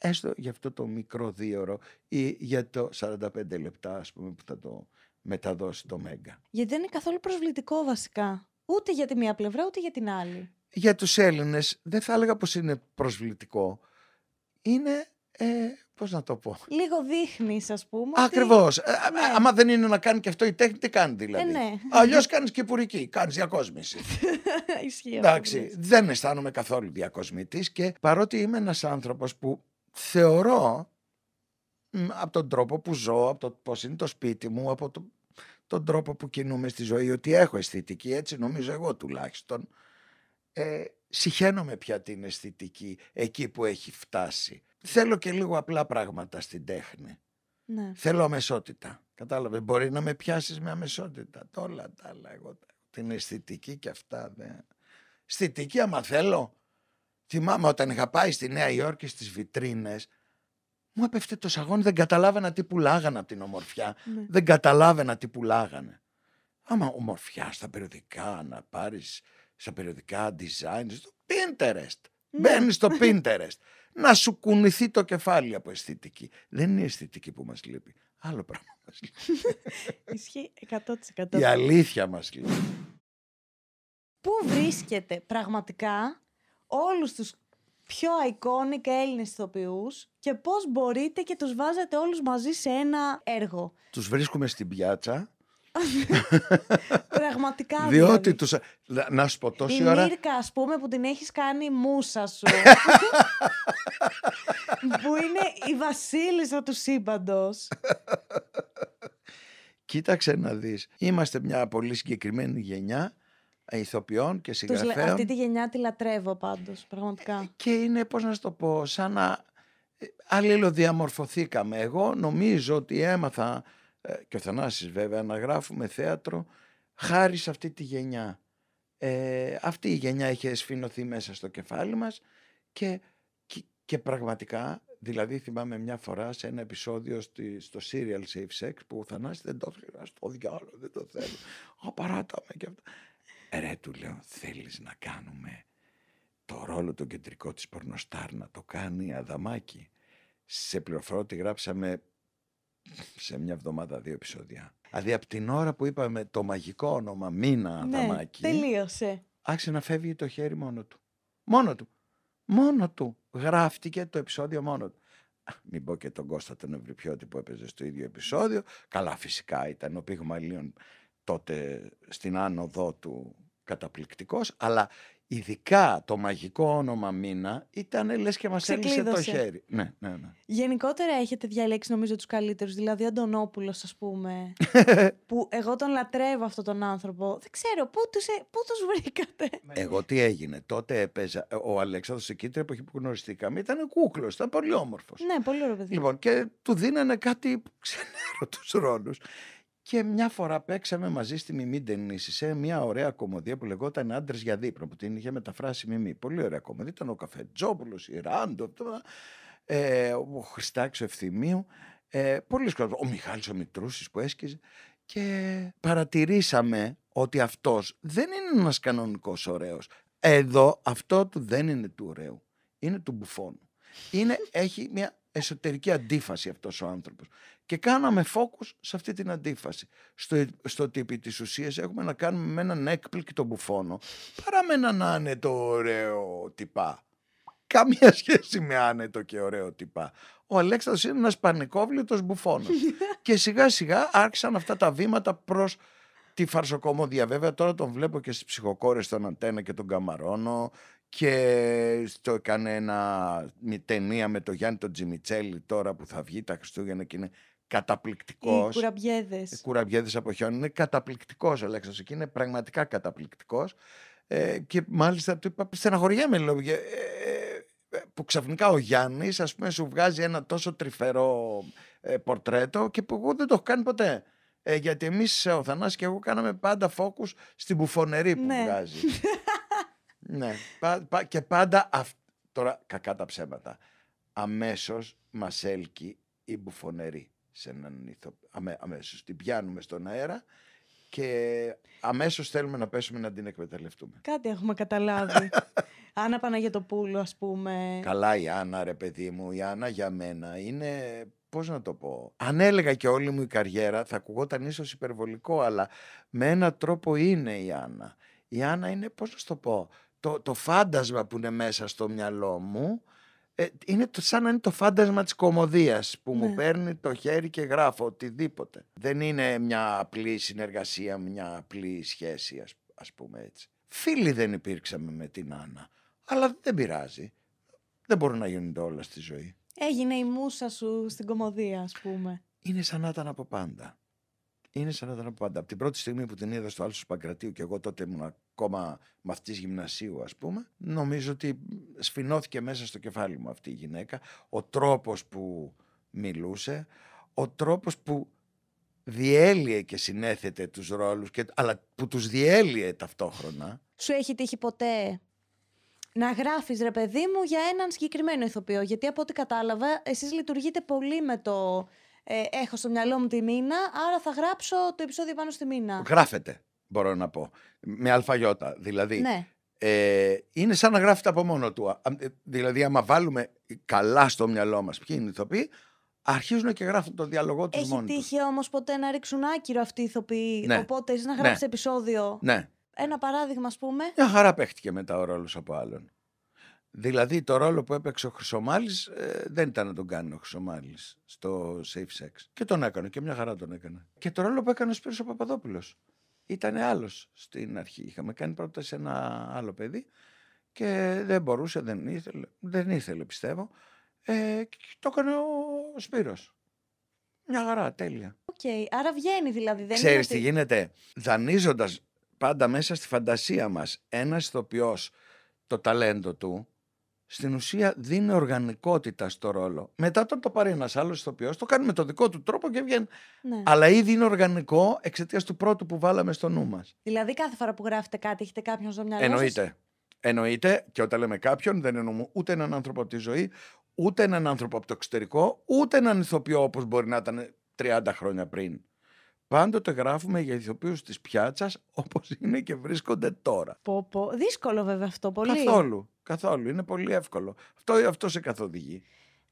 Έστω για αυτό το μικρό δίωρο ή για το σαράντα πέντε λεπτά, ας πούμε, που θα το μεταδώσει το Μέγκα. Γιατί δεν είναι καθόλου προσβλητικό βασικά, ούτε για τη μία πλευρά, ούτε για την άλλη. Για τους Έλληνες δεν θα έλεγα πως είναι προσβλητικό. Είναι... Ε, πώς να το πω. Λίγο δείχνεις, ας πούμε. Ακριβώς. Ότι... Ναι. Άμα δεν είναι να κάνει και αυτό η τέχνη, τι κάνει δηλαδή. Ε, ναι. Αλλιώς κάνεις κυπουρική, κάνεις διακόσμηση. Ισχύει. Εντάξει. Δεν αισθάνομαι καθόλου διακοσμητής και παρότι είμαι ένας άνθρωπος που θεωρώ από τον τρόπο που ζω, από το πώς είναι το σπίτι μου, από το, τον τρόπο που κινούμε στη ζωή, ότι έχω αισθητική, έτσι νομίζω εγώ τουλάχιστον. Ε, συχαίνομαι πια την αισθητική εκεί που έχει φτάσει. Θέλω και λίγο απλά πράγματα στην τέχνη. Ναι. Θέλω αμεσότητα. Κατάλαβε, μπορεί να με πιάσεις με αμεσότητα. Τόλα τα άλλα, εγώ την αισθητική και αυτά. Δε. Αισθητική, άμα θέλω. Θυμάμαι όταν είχα πάει στη Νέα Υόρκη στις βιτρίνες, μου έπεφτε το σαγόνι, δεν καταλάβαινα τι πουλάγανε από την ομορφιά. Ναι. Δεν καταλάβαινα τι πουλάγανε. Άμα ομορφιά στα περιοδικά, να πάρεις στα περιοδικά design, στο Pinterest. Ναι. Μπαίνεις στο Pinterest. Να σου κουνηθεί το κεφάλι από αισθητική. Δεν είναι η αισθητική που μας λείπει. Άλλο πράγμα μας λείπει. Ισχύει εκατό τοις εκατό. Η αλήθεια μας λείπει. Πού βρίσκεται πραγματικά όλους τους πιο iconic Έλληνες ηθοποιούς και πώς μπορείτε και τους βάζετε όλους μαζί σε ένα έργο? Τους βρίσκουμε στην πιάτσα. Πραγματικά. Διότι δηλαδή. τους... Να σου πω τόση η ώρα... Η Μίρκα, ας πούμε, που την έχεις κάνει μούσα σου. Που είναι η βασίλισσα του σύμπαντος. Κοίταξε να δεις. Είμαστε μια πολύ συγκεκριμένη γενιά ηθοποιών και συγγραφέων. Τους, αυτή τη γενιά τη λατρεύω πάντως, πραγματικά. Και είναι, πώς να σου το πω, σαν να αλληλοδιαμορφωθήκαμε. Εγώ νομίζω ότι έμαθα, και ο Θανάσης βέβαια, να γράφουμε θέατρο χάρη σε αυτή τη γενιά. Ε, αυτή η γενιά είχε σφινωθεί μέσα στο κεφάλι μας και, και, και πραγματικά, δηλαδή θυμάμαι μια φορά σε ένα επεισόδιο στη, στο serial Safe Sex που ο Θανάσης δεν το θέλω, στο διάλογο δεν το θέλω, απαράταμε και αυτά. Ρε, του λέω, θέλεις να κάνουμε το ρόλο τον κεντρικό της πορνοστάρ, να το κάνει η Αδαμάκη? Σε πληροφορώ ότι γράψαμε σε μια εβδομάδα δύο επεισόδια. Δηλαδή από την ώρα που είπαμε το μαγικό όνομα Μίνα Αδαμάκη, ναι, τελείωσε. Άρχισε να φεύγει το χέρι μόνο του. Μόνο του. Μόνο του. Γράφτηκε το επεισόδιο μόνο του. Μην πω και τον Κώστα τον Ευρυπιώτη που έπαιζε στο ίδιο επεισόδιο. Καλά, φυσικά ήταν ο Πυγμαλίων τότε στην άνοδό του καταπληκτικός, αλλά ειδικά το μαγικό όνομα Μίνα ήταν, λες και μας έλυσε το χέρι. Ναι, ναι, ναι. Γενικότερα έχετε διαλέξει νομίζω τους καλύτερους, δηλαδή ο Αντωνόπουλος ας πούμε, που εγώ τον λατρεύω αυτόν τον άνθρωπο. Δεν ξέρω, πού τους, πού τους βρήκατε? Εγώ τι έγινε, τότε έπαιζα, ο Αλέξανδρος σε εκείνη την εποχή που γνωριστήκαμε ήταν κούκλος, ήταν πολύ όμορφος. Ναι, πολύ ωραίο παιδί. Λοιπόν, και του δίνανε κάτι ξενέρο τους ρόλους. Και μια φορά παίξαμε μαζί στη Μιμή Ντενίση σε μια ωραία κομμωδία που λεγόταν Άντρες για Δείπνο, που την είχε μεταφράσει Μιμή. Πολύ ωραία κομμωδία. Ήταν ο Καφετζόπουλος, η Ράντο, ε, ο Χριστάκης ο Ευθυμίου, ε, πολλοί κόσμοι, ο Μιχάλης ο Μητρούσης που έσκυζε. Και παρατηρήσαμε ότι αυτός δεν είναι ένας κανονικός ωραίος. Εδώ αυτό του δεν είναι του ωραίου. Είναι του μπουφώνου. Είναι, έχει μια εσωτερική αντίφαση αυτός ο άνθρωπος. Και κάναμε focus σε αυτή την αντίφαση. Στο, στο ότι επί της ουσίας έχουμε να κάνουμε με έναν έκπληκτο μπουφόνο, παρά με έναν άνετο ωραίο τυπά. Καμία σχέση με άνετο και ωραίο τυπά. Ο Αλέξανδρος είναι ένας πανικόβλητος μπουφόνος. Και σιγά σιγά άρχισαν αυτά τα βήματα προς τη φαρσοκομωδία. Βέβαια τώρα τον βλέπω και στις ψυχοκόρες στον Αντένα και τον Καμαρώνο. Και στο έκανε ένα, μια ταινία με τον Γιάννη τον Τσιμιτσέλη τώρα που θα βγει τα Χριστούγεννα και είναι καταπληκτικός. Οι κουραμπιέδες. Οι κουραμπιέδες από χιόνι. Είναι καταπληκτικός ο Αλέξανδρος εκεί. Είναι πραγματικά καταπληκτικός. Ε, και μάλιστα του είπα, στεναχωριέμαι λέω, ε, ε, που ξαφνικά ο Γιάννης ας πούμε σου βγάζει ένα τόσο τρυφερό ε, πορτρέτο και που εγώ δεν το έχω κάνει ποτέ. Ε, γιατί εμείς ο Θανάσης και εγώ κάναμε πάντα focus στην μπουφονερή που ναι. βγάζει. Ναι, και πάντα αυ... τώρα κακά τα ψέματα. Αμέσως μας έλκει η μπουφονερή σε έναν ηθο... Αμέ... αμέσως την πιάνουμε στον αέρα και αμέσως θέλουμε να πέσουμε να την εκμεταλλευτούμε. Κάτι έχουμε καταλάβει. Άννα Παναγιωτοπούλου ας πούμε. Καλά η Άννα ρε παιδί μου, η Άννα για μένα είναι, πώς να το πω, αν έλεγα και όλη μου η καριέρα θα ακουγόταν ίσως υπερβολικό, αλλά με έναν τρόπο είναι η Άννα. Η Άννα είναι, πώς να σου το πω, Το, το φάντασμα που είναι μέσα στο μυαλό μου, ε, είναι το, σαν να είναι το φάντασμα της κωμωδίας που ναι. μου παίρνει το χέρι και γράφω οτιδήποτε. Δεν είναι μια απλή συνεργασία, μια απλή σχέση ας, ας πούμε έτσι. Φίλοι δεν υπήρξαμε με την Άννα, αλλά δεν πειράζει. Δεν μπορούν να γίνονται όλα στη ζωή. Έγινε η μούσα σου στην κωμωδία ας πούμε. Είναι σαν να ήταν από πάντα. Είναι σαν να ήταν από πάντα. Από την πρώτη στιγμή που την είδα στο Άλσος Παγκρατίου και εγώ τότε ήμουν ακόμα μαθητής γυμνασίου, ας πούμε, νομίζω ότι σφινώθηκε μέσα στο κεφάλι μου αυτή η γυναίκα. Ο τρόπος που μιλούσε, ο τρόπος που διέλυε και συνέθετε τους ρόλους, και, αλλά που τους διέλυε ταυτόχρονα. Σου έχει τύχει ποτέ να γράφεις, ρε παιδί μου, για έναν συγκεκριμένο ηθοποιό? Γιατί από ό,τι κατάλαβα, εσείς λειτουργείτε πολύ με το ε, έχω στο μυαλό μου τη Μίνα, άρα θα γράψω το επεισόδιο πάνω στη Μίνα. Γράφεται, μπορώ να πω. Με αλφαγιώτα. Δηλαδή, ναι. ε, είναι σαν να γράφεται από μόνο του. Δηλαδή, άμα βάλουμε καλά στο μυαλό μας ποιοι είναι οι ηθοποιοί, αρχίζουν και γράφουν το διάλογο τους μόνοι τους. Έχει τύχει όμως ποτέ να ρίξουν άκυρο αυτοί οι ηθοποιοί? Ναι. Οπότε, εσείς να γράψετε ναι. επεισόδιο. Ναι. Ένα παράδειγμα, ας πούμε. Μια χαρά παίχτηκε μετά ο ρόλος από άλλον. Δηλαδή, το ρόλο που έπαιξε ο Χρυσομάλης ε, δεν ήταν να τον κάνει ο Χρυσομάλης στο Safe Sex. Και τον έκανε, και μια χαρά τον έκανε. Και το ρόλο που έκανε ο Σπύρος ο Παπαδόπουλος. Ήτανε άλλος στην αρχή. Είχαμε κάνει πρόταση σε ένα άλλο παιδί και δεν μπορούσε, δεν ήθελε, δεν ήθελε πιστεύω. Ε, το έκανε ο Σπύρος. Μια χαρά, τέλεια. Οκ, okay, άρα βγαίνει δηλαδή. Δεν ξέρεις τι γίνεται? Δανείζοντας πάντα μέσα στη φαντασία μας ένας ηθοποιός το ταλέντο του, στην ουσία δίνει οργανικότητα στο ρόλο. Μετά όταν το πάρει ένας άλλος ηθοποιός, το κάνει με το δικό του τρόπο και βγαίνει. Ναι. Αλλά ήδη είναι οργανικό εξαιτίας του πρώτου που βάλαμε στο νου μας. Δηλαδή κάθε φορά που γράφετε κάτι έχετε κάποιον στο μυαλό σας? Εννοείται. Εννοείται, και όταν λέμε κάποιον δεν εννοούμε ούτε έναν άνθρωπο από τη ζωή, ούτε έναν άνθρωπο από το εξωτερικό, ούτε έναν ηθοποιό όπως μπορεί να ήταν τριάντα χρόνια πριν. Πάντοτε γράφουμε για ηθοποιούς της πιάτσας όπως είναι και βρίσκονται τώρα. Πω, πω. Δύσκολο βέβαια αυτό, πολύ. Καθόλου, καθόλου. Είναι πολύ εύκολο. Αυτό, αυτό σε καθοδηγεί.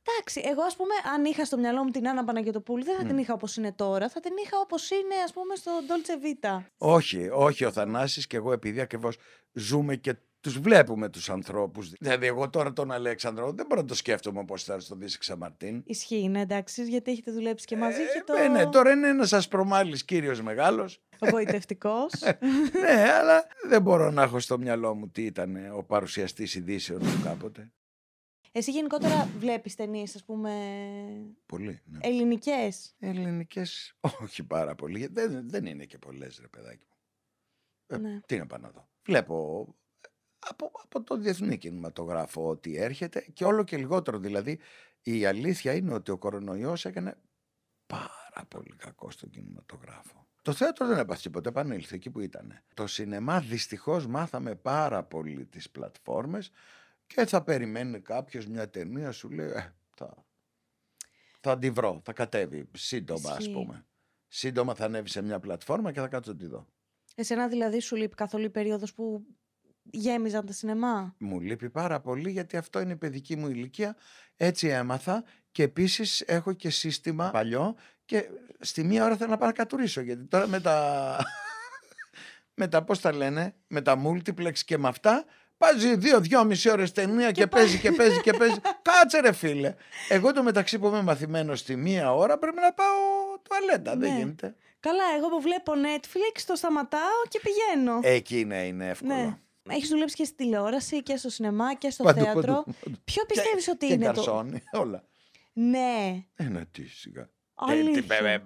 Εντάξει, εγώ ας πούμε, αν είχα στο μυαλό μου την Άννα Παναγιωτοπούλου, δεν θα mm. την είχα όπως είναι τώρα, θα την είχα όπως είναι, ας πούμε, στο Dolce Vita. Όχι, όχι, ο Θανάσης και εγώ, επειδή ακριβώς ζούμε και τους βλέπουμε τους ανθρώπους. Δηλαδή, εγώ τώρα τον Αλέξανδρο δεν μπορώ να το σκέφτομαι πώς θα στον Δύση Ξαμαρτίν. Ισχύει, είναι εντάξει, γιατί έχετε δουλέψει και μαζί και το. Ε, ναι, τώρα είναι ένας ασπρομάλης κύριος μεγάλος. Απογοητευτικός. Ναι, αλλά δεν μπορώ να έχω στο μυαλό μου τι ήταν ο παρουσιαστής ειδήσεων του κάποτε. Εσύ γενικότερα βλέπεις ταινίες, ας πούμε. Πολύ. Ναι. Ελληνικές. Ελληνικές, όχι πάρα πολύ. Δεν, δεν είναι και πολλές, ρε παιδάκι μου. Ε, ναι. Τι να πάω να δω. Βλέπω. Από, από το διεθνή κινηματογράφο ότι έρχεται και όλο και λιγότερο. Δηλαδή η αλήθεια είναι ότι ο κορονοϊός έκανε πάρα πολύ κακό στον κινηματογράφο. Το θέατρο δεν έπαθε ποτέ, επανήλθε εκεί που ήταν. Το σινεμά δυστυχώς μάθαμε πάρα πολύ τις πλατφόρμες και θα περιμένει κάποιος μια ταινία, σου λέει ε, θα, θα τη βρω, θα κατέβει σύντομα ας πούμε. Σύντομα θα ανέβει σε μια πλατφόρμα και θα κάτσω τη δω. Εσένα δηλαδή σου λείπει καθόλου η περίοδος που γέμιζαν τα σινεμά? Μου λείπει πάρα πολύ, γιατί αυτό είναι η παιδική μου ηλικία. Έτσι έμαθα, και επίσης έχω και σύστημα παλιό. Και στη μία ώρα θέλω να πάω να κατουρίσω, γιατί τώρα με τα με τα πώς τα λένε, με τα multiplex και με αυτά, πάζει δύο-δυόμιση ώρες ταινία και παίζει και παίζει και παίζει. Κάτσε ρε φίλε. Εγώ το μεταξύ που είμαι μαθημένος στη μία ώρα πρέπει να πάω τουαλέτα, ναι. Δεν γίνεται. Καλά, εγώ που βλέπω Netflix το σταματάω και πηγαίνω. Εκεί ναι, είναι εύκολο, ναι. Έχεις δουλέψει και στη τηλεόραση και στο σινεμά και στο παντού, θέατρο. Παντού, παντού. Ποιο πιστεύεις και, ότι και είναι καρσόνι, το... Και καρσόνι, όλα. Ναι. Ένα τι σιγά. Αλήθεια.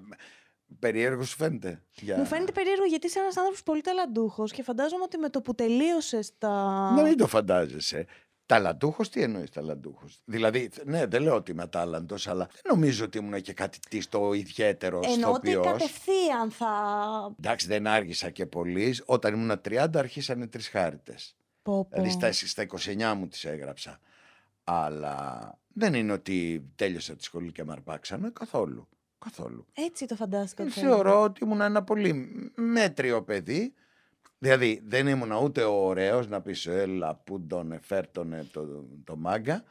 Περίεργο σου φαίνεται. Για... Μου φαίνεται περίεργο, γιατί είσαι ένας άνθρωπος πολύ ταλαντούχος και φαντάζομαι ότι με το που τελείωσες τα... Να μην το φαντάζεσαι. Ταλαντούχος, τι εννοείς ταλαντούχος? Δηλαδή, ναι, δεν λέω ότι είμαι τάλαντος, αλλά δεν νομίζω ότι ήμουν και κάτι στο ιδιαίτερο ηθοποιός. Ενώ κατευθείαν θα... Εντάξει, δεν άργησα και πολύ. Όταν ήμουν τριάντα αρχίσανε οι Τρεις Χάρτες. Πω, πω. Δηλαδή στα είκοσι εννιά μου τις έγραψα. Αλλά δεν είναι ότι τέλειωσα τη σχολή και με αρπάξανε καθόλου. Καθόλου. Έτσι το φαντάστηκα. Θεωρώ ότι ήμουν ένα πολύ μέτριο παιδί. Δηλαδή δεν ήμουν ούτε ο ωραίος να πεις έλα που τον εφέρτωνε το, το μάγκα,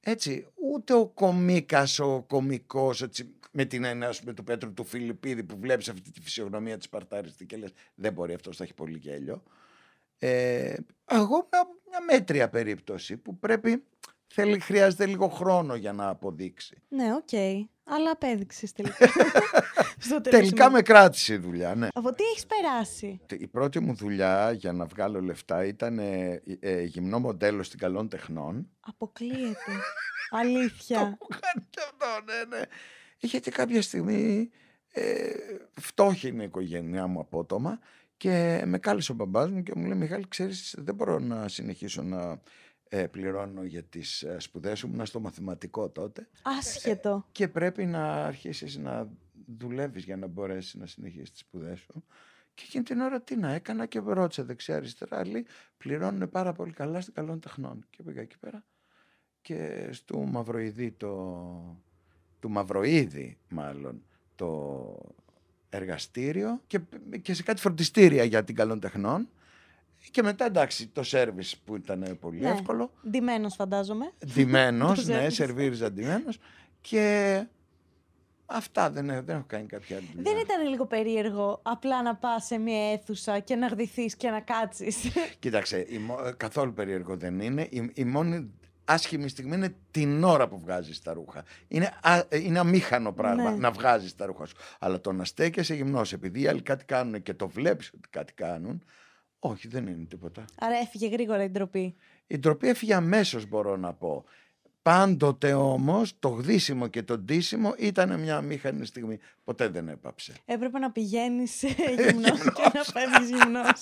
έτσι, ούτε ο κομίκας, ο κομικός, έτσι, με την έννοια με του Πέτρου του Φιλιππίδη που βλέπεις αυτή τη φυσιογνωμία της Σπαρτάριστη και λες δεν μπορεί, αυτός θα έχει πολύ γέλιο. Ε, εγώ μια μέτρια περίπτωση που πρέπει, θέλει, χρειάζεται λίγο χρόνο για να αποδείξει. Ναι, οκ. Okay. Αλλά απέδειξες τελικά. Τελικά με κράτησε η δουλειά, ναι. Από τι έχεις περάσει? Η πρώτη μου δουλειά για να βγάλω λεφτά ήταν ε, ε, γυμνό μοντέλο στην Καλών Τεχνών. Αποκλείεται. Αλήθεια. Το που κάνει και αυτό, ναι, ναι. Γιατί κάποια στιγμή ε, φτώχινε η οικογένειά μου απότομα και με κάλεσε ο μπαμπάς μου και μου λέει Μιχάλη, ξέρεις, δεν μπορώ να συνεχίσω να ε, πληρώνω για τις ε, σπουδές μου, να στο μαθηματικό τότε. Άσχετο. Ε, και πρέπει να αρχίσεις να δουλεύεις για να μπορέσεις να συνεχίσεις τις σπουδές σου. Και εκείνη την ώρα τι να έκανα, και ρώτησα δεξιά αριστερά, άλλοι πληρώνουν πάρα πολύ καλά στην Καλών Τεχνών. Και πήγα εκεί πέρα και στο Μαυροειδή το... του Μαυροειδή μάλλον το εργαστήριο και, και σε κάτι φροντιστήρια για την Καλών Τεχνών. Και μετά, εντάξει, το σέρβις που ήταν πολύ ναι, εύκολο. Ντυμένος φαντάζομαι. Ντυμένος, ναι, σερβίριζα ντυμένος. Και αυτά, δεν, δεν έχω κάνει κάποια άλλη δουλειά. Δεν ήταν λίγο περίεργο απλά να πας σε μια αίθουσα και να γδυθείς και να κάτσεις? Κοίταξε, η, καθόλου περίεργο δεν είναι. Η, η μόνη άσχημη στιγμή είναι την ώρα που βγάζεις τα ρούχα. Είναι, α, είναι αμήχανο πράγμα ναι, να βγάζεις τα ρούχα σου. Αλλά το να στέκεσαι γυμνός, επειδή οι άλλοι κάτι κάνουν και το βλέπεις ότι κάτι κάνουν. Όχι, δεν είναι τίποτα. Άρα έφυγε γρήγορα η ντροπή. Η ντροπή έφυγε αμέσως, μπορώ να πω. Πάντοτε όμως το γδύσιμο και το ντύσιμο ήταν μια αμήχανη στιγμή. Ποτέ δεν έπαψε. Έπρεπε να πηγαίνεις γυμνός και να φεύγεις γυμνός.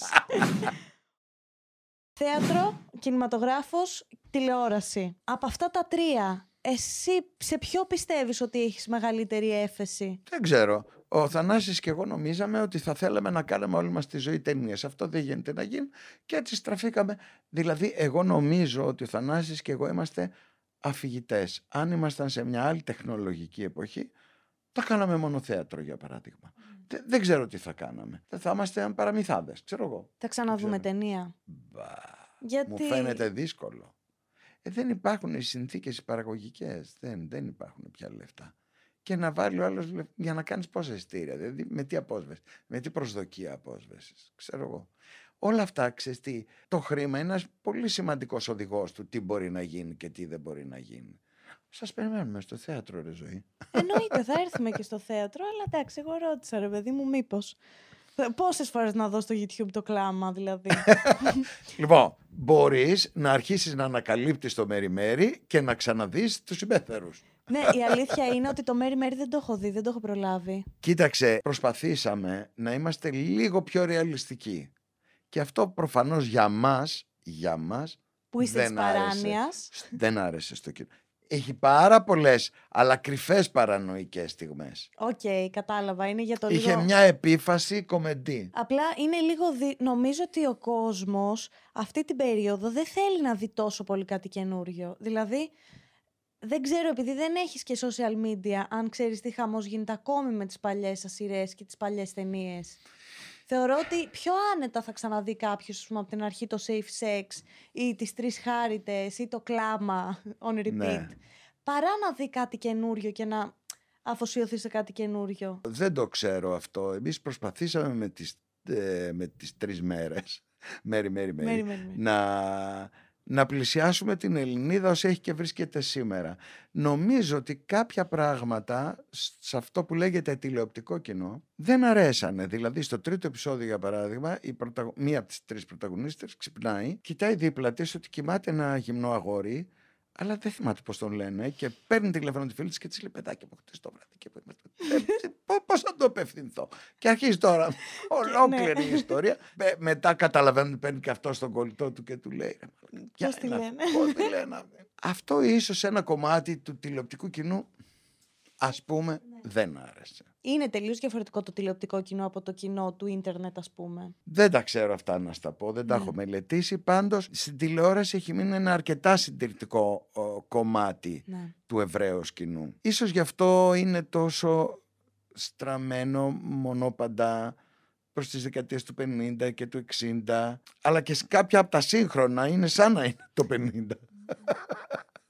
Θέατρο, κινηματογράφος, τηλεόραση. Από αυτά τα τρία, εσύ σε ποιο πιστεύεις ότι έχεις μεγαλύτερη έφεση? Δεν ξέρω. Ο Θανάσης και εγώ νομίζαμε ότι θα θέλαμε να κάναμε όλη μας τη ζωή ταινίες. Αυτό δεν γίνεται να γίνει και έτσι στραφήκαμε. Δηλαδή, εγώ νομίζω ότι ο Θανάσης και εγώ είμαστε αφηγητές. Αν ήμασταν σε μια άλλη τεχνολογική εποχή, θα κάναμε μόνο θέατρο, για παράδειγμα. Mm. Δεν, δεν ξέρω τι θα κάναμε. Θα είμαστε παραμυθάδες, ξέρω εγώ. Θα ξαναδούμε ταινία. Μπα, γιατί... μου φαίνεται δύσκολο. Ε, δεν υπάρχουν οι συνθήκες παραγωγικές. Δεν, δεν υπάρχουν πια λεφτά. Και να βάλει ο άλλος για να κάνεις πόσα εισιτήρια, δηλαδή με τι απόσβεση, με τι προσδοκία απόσβεσης, ξέρω εγώ. Όλα αυτά, ξέρεις τι, το χρήμα είναι ένας πολύ σημαντικός οδηγός του τι μπορεί να γίνει και τι δεν μπορεί να γίνει. Σας περιμένουμε στο θέατρο, ρε ζωή. Εννοείται, θα έρθουμε και στο θέατρο, αλλά εντάξει, εγώ ρώτησα, ρε παιδί μου, μήπως. Πόσες φορές να δω στο YouTube το κλάμα, δηλαδή. Λοιπόν, μπορείς να αρχίσεις να ανακαλύπτεις το Μέρι Μέρι και να ξαναδείς τους Συμπέθερους. Ναι, η αλήθεια είναι ότι το Μέρι Μέρι δεν το έχω δει, δεν το έχω προλάβει. Κοίταξε, προσπαθήσαμε να είμαστε λίγο πιο ρεαλιστικοί. Και αυτό προφανώς για μας, για μας, που είστε της παράνοιας, δεν άρεσε στο κοινό. Έχει πάρα πολλές, αλλά κρυφές παρανοϊκές στιγμές. Οκ, okay, κατάλαβα. Είναι για το Είχε λίγο... μια επίφαση κομεντή. Απλά είναι λίγο... Δι... Νομίζω ότι ο κόσμος αυτή την περίοδο δεν θέλει να δει τόσο πολύ κάτι καινούριο. Δηλαδή, δεν ξέρω, επειδή δεν έχεις και social media, αν ξέρεις τι χαμός γίνεται ακόμη με τις παλιές σας σειρές και τις παλιές ταινίες. Θεωρώ ότι πιο άνετα θα ξαναδεί κάποιος, ας πούμε, από την αρχή το Safe Sex ή τις Τρεις Χάρτες ή το κλάμα on repeat, ναι, παρά να δει κάτι καινούριο και να αφοσιωθεί σε κάτι καινούριο. Δεν το ξέρω αυτό. Εμείς προσπαθήσαμε με τις, ε, με τις τρεις μέρες, μέρη, μέρη, μέρη, μέρη, να, να πλησιάσουμε την Ελληνίδα όσο έχει και βρίσκεται σήμερα. Νομίζω ότι κάποια πράγματα σε αυτό που λέγεται τηλεοπτικό κοινό δεν αρέσανε. Δηλαδή, στο τρίτο επεισόδιο, για παράδειγμα, η πρωταγω... μία από τις τρεις πρωταγωνίστες ξυπνάει, κοιτάει δίπλα της ότι κοιμάται ένα γυμνό αγόρι, αλλά δεν θυμάται πώς τον λένε, και παίρνει τηλέφωνο τη φίλη της και της λέει: «Παιδάκι μου, χτες το βράδυ». Και πώς θα το απευθυνθώ. Και αρχίζει τώρα ολόκληρη η ιστορία. Μετά καταλαβαίνει ότι παίρνει και αυτό στον κολλητό του και του λέει: «Πώς τη λένε, πώς τη λένε». Αυτό ίσως ένα κομμάτι του τηλεοπτικού κοινού, ας πούμε, δεν άρεσε. Είναι τελείως διαφορετικό το τηλεοπτικό κοινό από το κοινό του ίντερνετ, ας πούμε. Δεν τα ξέρω αυτά να στα πω, δεν τα ναι. έχω μελετήσει. Πάντως, στην τηλεόραση έχει μείνει ένα αρκετά συντηρητικό ο, κομμάτι ναι. του ευρέως κοινού. Ίσως γι' αυτό είναι τόσο στραμμένο μονόπαντα προς τις δεκαετίες του πενήντα και του εξήντα. Αλλά και κάποια από τα σύγχρονα είναι σαν να είναι το πενήντα.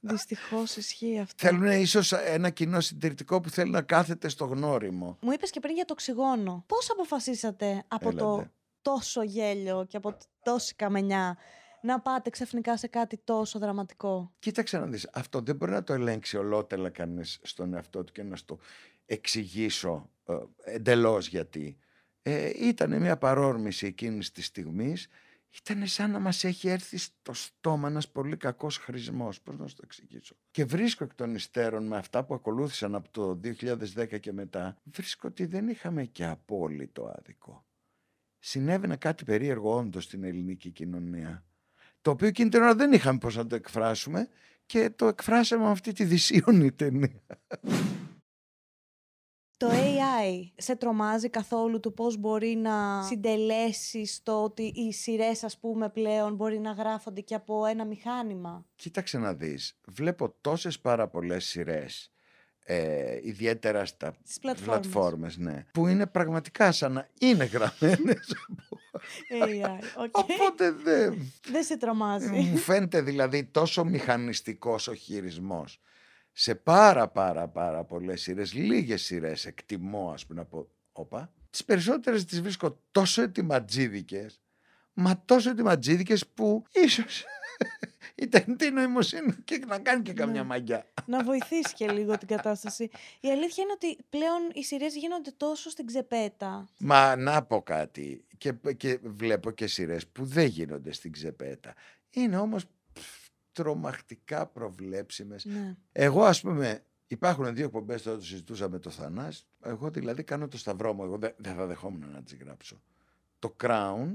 Δυστυχώς ισχύει αυτό. Θέλουν ίσως ένα κοινό συντηρητικό που θέλει να κάθεται στο γνώριμο. Μου είπες και πριν για το Οξυγόνο. Πώς αποφασίσατε από Έλατε. το τόσο γέλιο και από τόση καμενιά να πάτε ξαφνικά σε κάτι τόσο δραματικό? Κοίταξε να δεις. Αυτό δεν μπορεί να το ελέγξει ολότελα κανείς στον εαυτό του και να στο εξηγήσω εντελώς γιατί. Ε, ήταν μια παρόρμηση εκείνης της στιγμής. Ήταν σαν να μας έχει έρθει στο στόμα ένας πολύ κακός χρησμός. Πώς να σου το εξηγήσω? Και βρίσκω εκ των υστέρων, με αυτά που ακολούθησαν από το δύο χιλιάδες δέκα και μετά, βρίσκω ότι δεν είχαμε και απόλυτο άδικο. Συνέβαινε κάτι περίεργο όντως στην ελληνική κοινωνία. το οποίο εκείνη την ώρα δεν είχαμε πώς να το εκφράσουμε και το εκφράσαμε με αυτή τη δυσίωνη ταινία. Το έι άι σε τρομάζει καθόλου το πώς μπορεί να συντελέσει στο ότι οι σειρές, ας πούμε, πλέον μπορεί να γράφονται και από ένα μηχάνημα? Κοίταξε να δεις. Βλέπω τόσες πάρα πολλές σειρές, ε, ιδιαίτερα στα πλατφόρμες, πλατφόρμες ναι, που είναι πραγματικά σαν να είναι γραμμένες από έι άι. Okay. Οπότε δεν... δεν σε τρομάζει. Μου φαίνεται δηλαδή τόσο μηχανιστικός ο χειρισμός. Σε πάρα πάρα πάρα πολλές σειρές, λίγες σειρές εκτιμώ, ας πούμε, να πω, όπα. Τις περισσότερες τις βρίσκω τόσο ετοιματζίδικες, μα τόσο ετοιματζίδικες που ίσως η τεχνητή νοημοσύνη και να κάνει και καμιά μαγιά. Να βοηθήσει και λίγο την κατάσταση. Η αλήθεια είναι ότι πλέον οι σειρές γίνονται τόσο στην ξεπέτα. Μα να πω κάτι, και, και βλέπω και σειρές που δεν γίνονται στην ξεπέτα. Είναι όμως... τρομακτικά προβλέψιμες. Ναι. Εγώ, ας πούμε, υπάρχουν δύο εκπομπές τώρα, το συζητούσα με το Θανάση. Εγώ δηλαδή κάνω το σταυρό μου. Εγώ δεν δε θα δεχόμουν να τις γράψω. Το Crown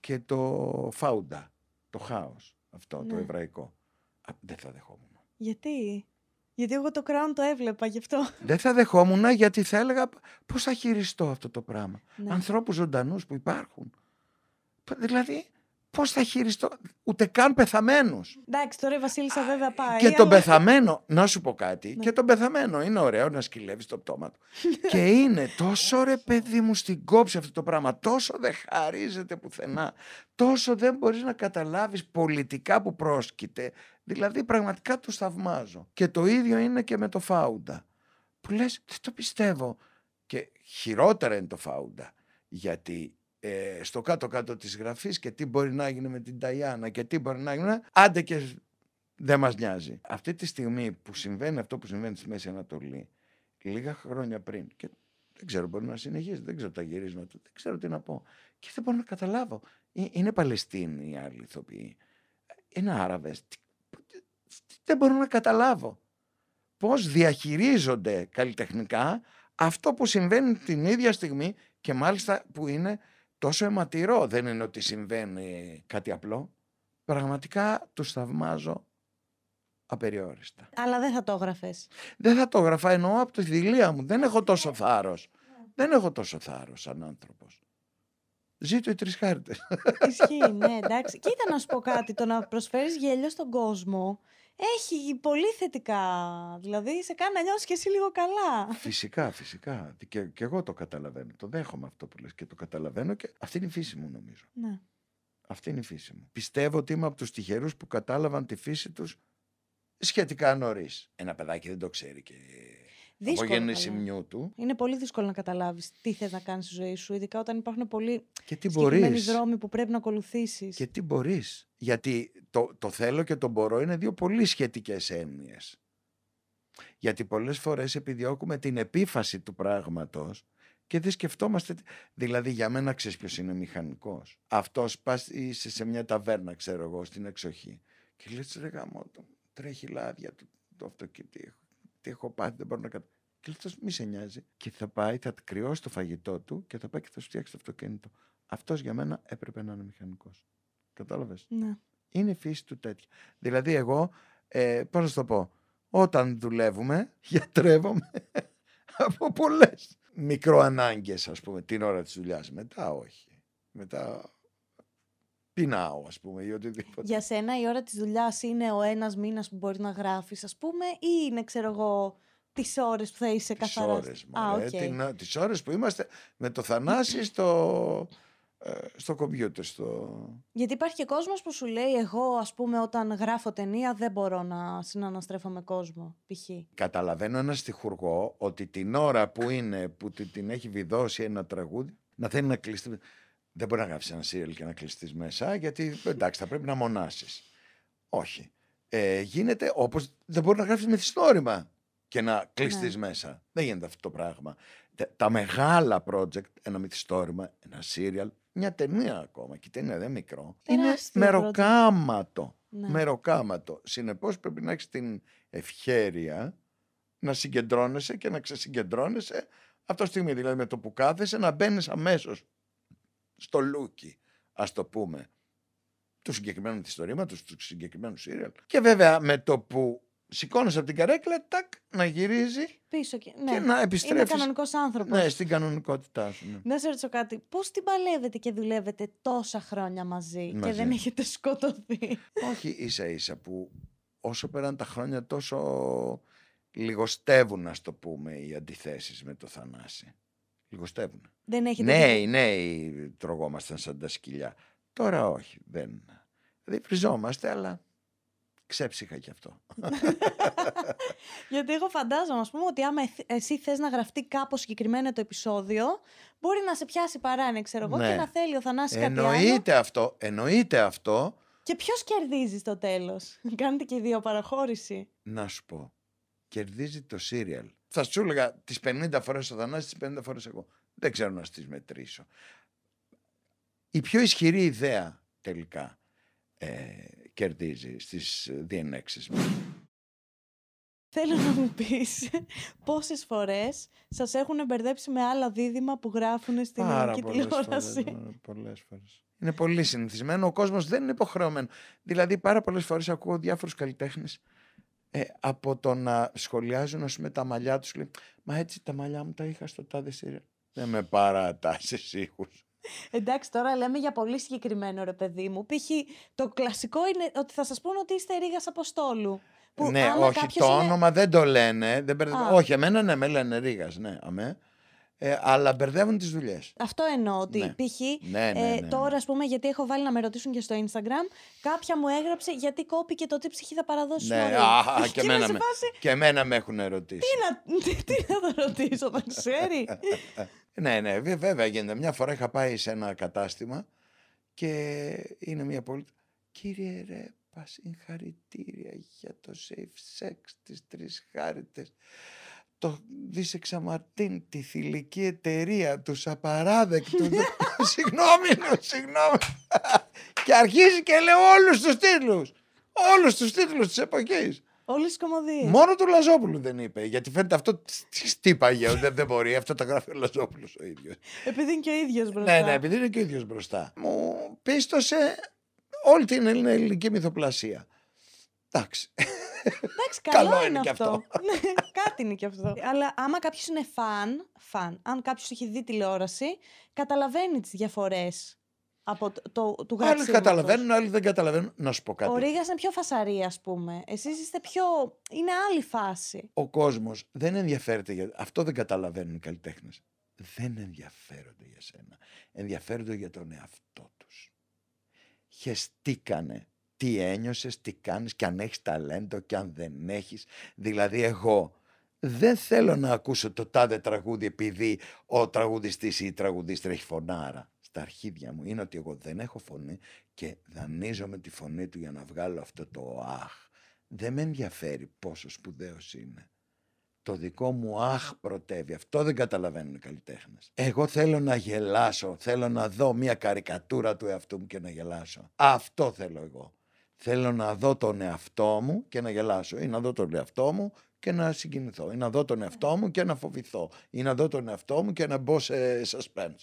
και το Φάουντα. Το χάος. Αυτό, ναι, το εβραϊκό. Α, δεν θα δεχόμουν. Γιατί? Γιατί εγώ το Crown το έβλεπα γι' αυτό. Δεν θα δεχόμουν γιατί θα έλεγα πώς θα χειριστώ αυτό το πράγμα. Ναι. Ανθρώπους ζωντανούς που υπάρχουν. Δηλαδή... πώς θα χειριστώ, ούτε καν πεθαμένους. Εντάξει, τώρα η Βασίλισσα βέβαια πάει. Και τον αλλά... πεθαμένο, να σου πω κάτι, ναι, και τον πεθαμένο. Είναι ωραίο να σκυλεύεις το πτώμα του. Και είναι τόσο ρε παιδί μου στην κόψη αυτό το πράγμα, τόσο δεν χαρίζεται πουθενά, τόσο δεν μπορείς να καταλάβεις πολιτικά που πρόσκειται. Δηλαδή πραγματικά τους θαυμάζω. Και το ίδιο είναι και με το Φάουντα. Που λες, δεν το πιστεύω. Και χειρότερα είναι το Φάουντα. Γιατί... Ε, στο κάτω-κάτω της γραφής και τι μπορεί να γίνει με την Ταϊάννα και τι μπορεί να γίνει, άντε και δεν μας νοιάζει. Αυτή τη στιγμή που συμβαίνει αυτό που συμβαίνει στη Μέση Ανατολή, λίγα χρόνια πριν, και δεν ξέρω, μπορεί να συνεχίσει, δεν ξέρω τα γυρίσματα, δεν ξέρω τι να πω και δεν μπορώ να καταλάβω. Είναι Παλαιστίνοι οι άλλοι ηθοποιοί, είναι Άραβες, δεν μπορώ να καταλάβω πώς διαχειρίζονται καλλιτεχνικά αυτό που συμβαίνει την ίδια στιγμή και μάλιστα που είναι τόσο αιματηρό, δεν είναι ότι συμβαίνει κάτι απλό. Πραγματικά τους θαυμάζω απεριόριστα. Αλλά δεν θα το έγραφες. Δεν θα το έγραφα, εννοώ από τη δειλία μου. Δεν έχω τόσο θάρρος. Δεν έχω τόσο θάρρος σαν άνθρωπος. Ζήτω οι τρεις χάρτες. Ισχύει, ναι, εντάξει. Κοίτα να σου πω κάτι, το να προσφέρεις γέλιο στον κόσμο... έχει πολύ θετικά, δηλαδή σε κάνει να νιώσεις και εσύ λίγο καλά. Φυσικά, φυσικά. Και, και εγώ το καταλαβαίνω, το δέχομαι αυτό που λες και το καταλαβαίνω και αυτή είναι η φύση μου νομίζω. Ναι. Αυτή είναι η φύση μου. Πιστεύω ότι είμαι από τους τυχερούς που κατάλαβαν τη φύση τους σχετικά νωρίς. Ένα παιδάκι δεν το ξέρει και... δύσκολο, από γεννησιμιού του. Είναι πολύ δύσκολο να καταλάβεις τι θες να κάνεις στη ζωή σου, ειδικά όταν υπάρχουν πολλοί συγκεκριμένοι δρόμοι που πρέπει να ακολουθήσεις. Και τι μπορείς. Γιατί το, το θέλω και το μπορώ είναι δύο πολύ σχετικές έννοιες. Γιατί πολλές φορές επιδιώκουμε την επίφαση του πράγματος και δεν σκεφτόμαστε. Δηλαδή, για μένα ξέρεις ποιος είναι μηχανικός. Αυτός πας, είσαι σε μια ταβέρνα, ξέρω εγώ, στην εξοχή. Και λες, ρε γαμό, τρέχει λάδια το, το αυτοκίνητο. Τι έχω πάθει, δεν μπορώ να καταλάβω. Και αυτό μη σε νοιάζει. Και θα πάει, θα κρυώσει το φαγητό του και θα πάει και θα σου φτιάξει το αυτοκίνητο. Αυτό για μένα έπρεπε να είναι μηχανικός. Κατάλαβες. Ναι. Είναι η φύση του τέτοια. Δηλαδή, εγώ, ε, πώς να σου το πω, όταν δουλεύουμε, γιατρεύομαι από πολλές μικροανάγκες, ας πούμε, την ώρα της δουλειάς. Μετά, όχι. Μετά. Πεινάω, ας πούμε, ή οτιδήποτε. Για σένα η ώρα της δουλειάς είναι ο ένας μήνας που μπορεί να γράφεις, ας πούμε, ή είναι, ξέρω εγώ, τις ώρες που θα είσαι καθαρά? Τις ώρες, μωρέ, ah, okay. τις ώρες που είμαστε με το Θανάση στο... στο κομπιούτερ, στο... Γιατί υπάρχει και κόσμος που σου λέει, εγώ ας πούμε όταν γράφω ταινία δεν μπορώ να συναναστρέφω με κόσμο, π.χ. Καταλαβαίνω ένα στιχουργό ότι την ώρα που είναι, που την έχει βιδώσει ένα τραγούδι, να θέλει να κλειστεί. Δεν μπορεί να γράψεις ένα σύριελ και να κλειστείς μέσα, γιατί εντάξει, θα πρέπει να μονάσεις. Όχι. Ε, γίνεται όπως δεν μπορεί να γράψεις μυθιστόρημα και να κλειστείς, ναι, μέσα. Δεν γίνεται αυτό το πράγμα. Τα, τα μεγάλα project, ένα μυθιστόρημα, ένα σύριελ, μια ταινία ακόμα, και η ταινία δεν είναι μικρό, είναι μεροκάματο. Ναι. Μεροκάματο. Συνεπώς πρέπει να έχεις την ευχέρεια να συγκεντρώνεσαι και να ξεσυγκεντρώνεσαι αυτό τη στιγμή. Δηλαδή με το που κάθεσαι να μπαίνεις αμέσως στο λούκι, ας το πούμε, του συγκεκριμένου ιστορήματος, του συγκεκριμένου σύριαλ. Και βέβαια με το που σηκώνεσαι από την καρέκλα, τάκ, να γυρίζει πίσω και, ναι, και να επιστρέφεις. Είναι κανονικός άνθρωπος. Ναι, στην κανονικότητά σου. Ναι. Να σε ρωτήσω κάτι. Πώς την παλεύετε και δουλεύετε τόσα χρόνια μαζί, μαζί και δεν έχετε σκοτωθεί? Όχι, ίσα ίσα που όσο περνάνε τα χρόνια τόσο λιγοστεύουν, ας το πούμε, οι αντιθέσεις με το Θανάση. Λιγοστεύουν. Δεν έχετε... Ναι, ναι, τρογόμασταν σαν τα σκυλιά. Τώρα όχι, δεν. Δηλαδή βριζόμαστε, αλλά... Ξέψυχα κι αυτό. Γιατί εγώ φαντάζομαι, ας πούμε, ότι άμα εσύ θες να γραφτεί κάπως συγκεκριμένο το επεισόδιο, μπορεί να σε πιάσει παράνοια, ξέρω εγώ, ναι, και να θέλει ο Θανάσης κάτι άλλο. Εννοείται αυτό, εννοείται αυτό. Και ποιος κερδίζει στο τέλος? Κάνετε και δύο παραχώρηση. Να σου πω, κερδίζει το σύριαλ. Θα σου έλεγα τις πενήντα φορές ο Θανάσης, τις πενήντα φορές εγώ. Δεν ξέρω να στις μετρήσω. Η πιο ισχυρή ιδέα τελικά ε, κερδίζει στις διενέξεις μου. Θέλω να μου πεις πόσες φορές σας έχουν μπερδέψει με άλλα δίδυμα που γράφουν στην ελληνική τηλεόραση. Φορές, πολλές φορές. Είναι πολύ συνηθισμένο, ο κόσμος δεν είναι υποχρεωμένο. Δηλαδή πάρα πολλές φορές ακούω διάφορους καλλιτέχνες ε, από το να σχολιάζουν, ας πούμε, τα μαλλιά τους. Λέει, μα έτσι τα μαλλιά μου τα είχα στο τάδε σύριαλ. Δεν με παρατάσεις ήχους. Εντάξει, τώρα λέμε για πολύ συγκεκριμένο, ρε παιδί μου. Π.χ. το κλασικό είναι ότι θα σας πούνε ότι είστε Ρήγας Αποστόλου. Που ναι, όχι, το είναι... όνομα δεν το λένε. Δεν μπερδε... Όχι, εμένα ναι, με λένε Ρήγας, ναι, αμέ. Ε, αλλά μπερδεύουν τις δουλειές. Αυτό εννοώ. Ότι ναι. π.χ. Ναι, ναι, ναι, ε, τώρα, ας πούμε, γιατί έχω βάλει να με ρωτήσουν και στο Instagram, κάποια μου έγραψε γιατί κόπηκε το τι ψυχή θα παραδώσει. Ναι, α, και, εμένα με, φάση... και εμένα με έχουν ερωτήσει. Τι να, τι, τι να το ρωτήσω, δεν ξέρει. Ναι, ναι, βέβαια γίνεται. Μια φορά είχα πάει σε ένα κατάστημα και είναι μια πολύ. Κύριε Ρέππα, συγχαρητήρια για το Safe Sex, τις Τρεις Χάρτες. Το δίσεξα Μαρτίν, τη θηλυκή εταιρεία, τους απαράδεκτους. Συγγνώμη, συγγνώμη. Και αρχίζει και λέω όλους τους τίτλους. Όλους τους τίτλους της εποχής. Όλες τις κομμωδίες. Μόνο του Λαζόπουλου δεν είπε. Γιατί φαίνεται αυτό στύπαγε. Δεν, δεν μπορεί. Αυτό τα γράφει ο Λαζόπουλος ο ίδιος. Επειδή είναι και ο ίδιος μπροστά. Ναι, ναι, επειδή είναι και ο ίδιος μπροστά. Μου πίστωσε όλη την ελληνική μυθοπλασία. Εντάξει. Εντάξει, καλό, καλό είναι, είναι αυτό. αυτό. Ναι, κάτι είναι και αυτό. Αλλά άμα κάποιος είναι φαν, φαν, αν κάποιος έχει δει τηλεόραση, καταλαβαίνει τις διαφορές από το, το, του γράψιματος. Άλλοι καταλαβαίνουν, άλλοι δεν καταλαβαίνουν. Να σου πω κάτι. Ο Ρήγας είναι πιο φασαρή, ας πούμε. Εσείς είστε πιο... Είναι άλλη φάση. Ο κόσμος δεν ενδιαφέρεται για... Αυτό δεν καταλαβαίνουν οι καλλιτέχνες. Δεν ενδιαφέρονται για σένα. Ενδιαφέρονται για τον εαυτό τους. Χεστήκανε. Τι ένιωσες, τι κάνεις και αν έχεις ταλέντο και αν δεν έχεις. Δηλαδή εγώ δεν θέλω να ακούσω το τάδε τραγούδι επειδή ο τραγουδιστής ή η τραγουδίστρια έχει φωνάρα. Στα αρχίδια μου είναι ότι εγώ δεν έχω φωνή και δανείζομαι τη φωνή του για να βγάλω αυτό το αχ. Δεν με ενδιαφέρει πόσο σπουδαίος είναι. Το δικό μου αχ πρωτεύει. Αυτό δεν καταλαβαίνουν οι καλλιτέχνες. Εγώ θέλω να γελάσω, θέλω να δω μια καρικατούρα του εαυτού μου και να γελάσω. Αυτό θέλω εγώ. Θέλω να δω τον εαυτό μου και να γελάσω. Ή να δω τον εαυτό μου και να συγκινηθώ. Ή να δω τον εαυτό μου και να φοβηθώ. Ή να δω τον εαυτό μου και να μπω σε suspense,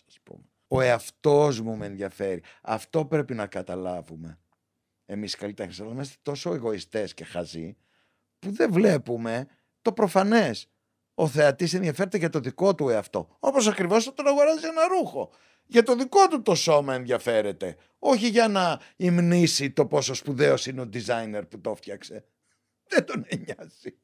ας πούμε. Ο εαυτός μου με ενδιαφέρει. Αυτό πρέπει να καταλάβουμε. Εμείς οι καλλιτέχνες, αλλά είμαστε τόσο εγωιστές και χαζοί που δεν βλέπουμε το προφανές. Ο θεατής ενδιαφέρεται για το δικό του εαυτό. Όπως ακριβώς όταν αγοράζει ένα ρούχο. Για το δικό του το σώμα ενδιαφέρεται. Όχι για να υμνήσει το πόσο σπουδαίος είναι ο designer που το φτιάξε. Δεν τον νοιάζει.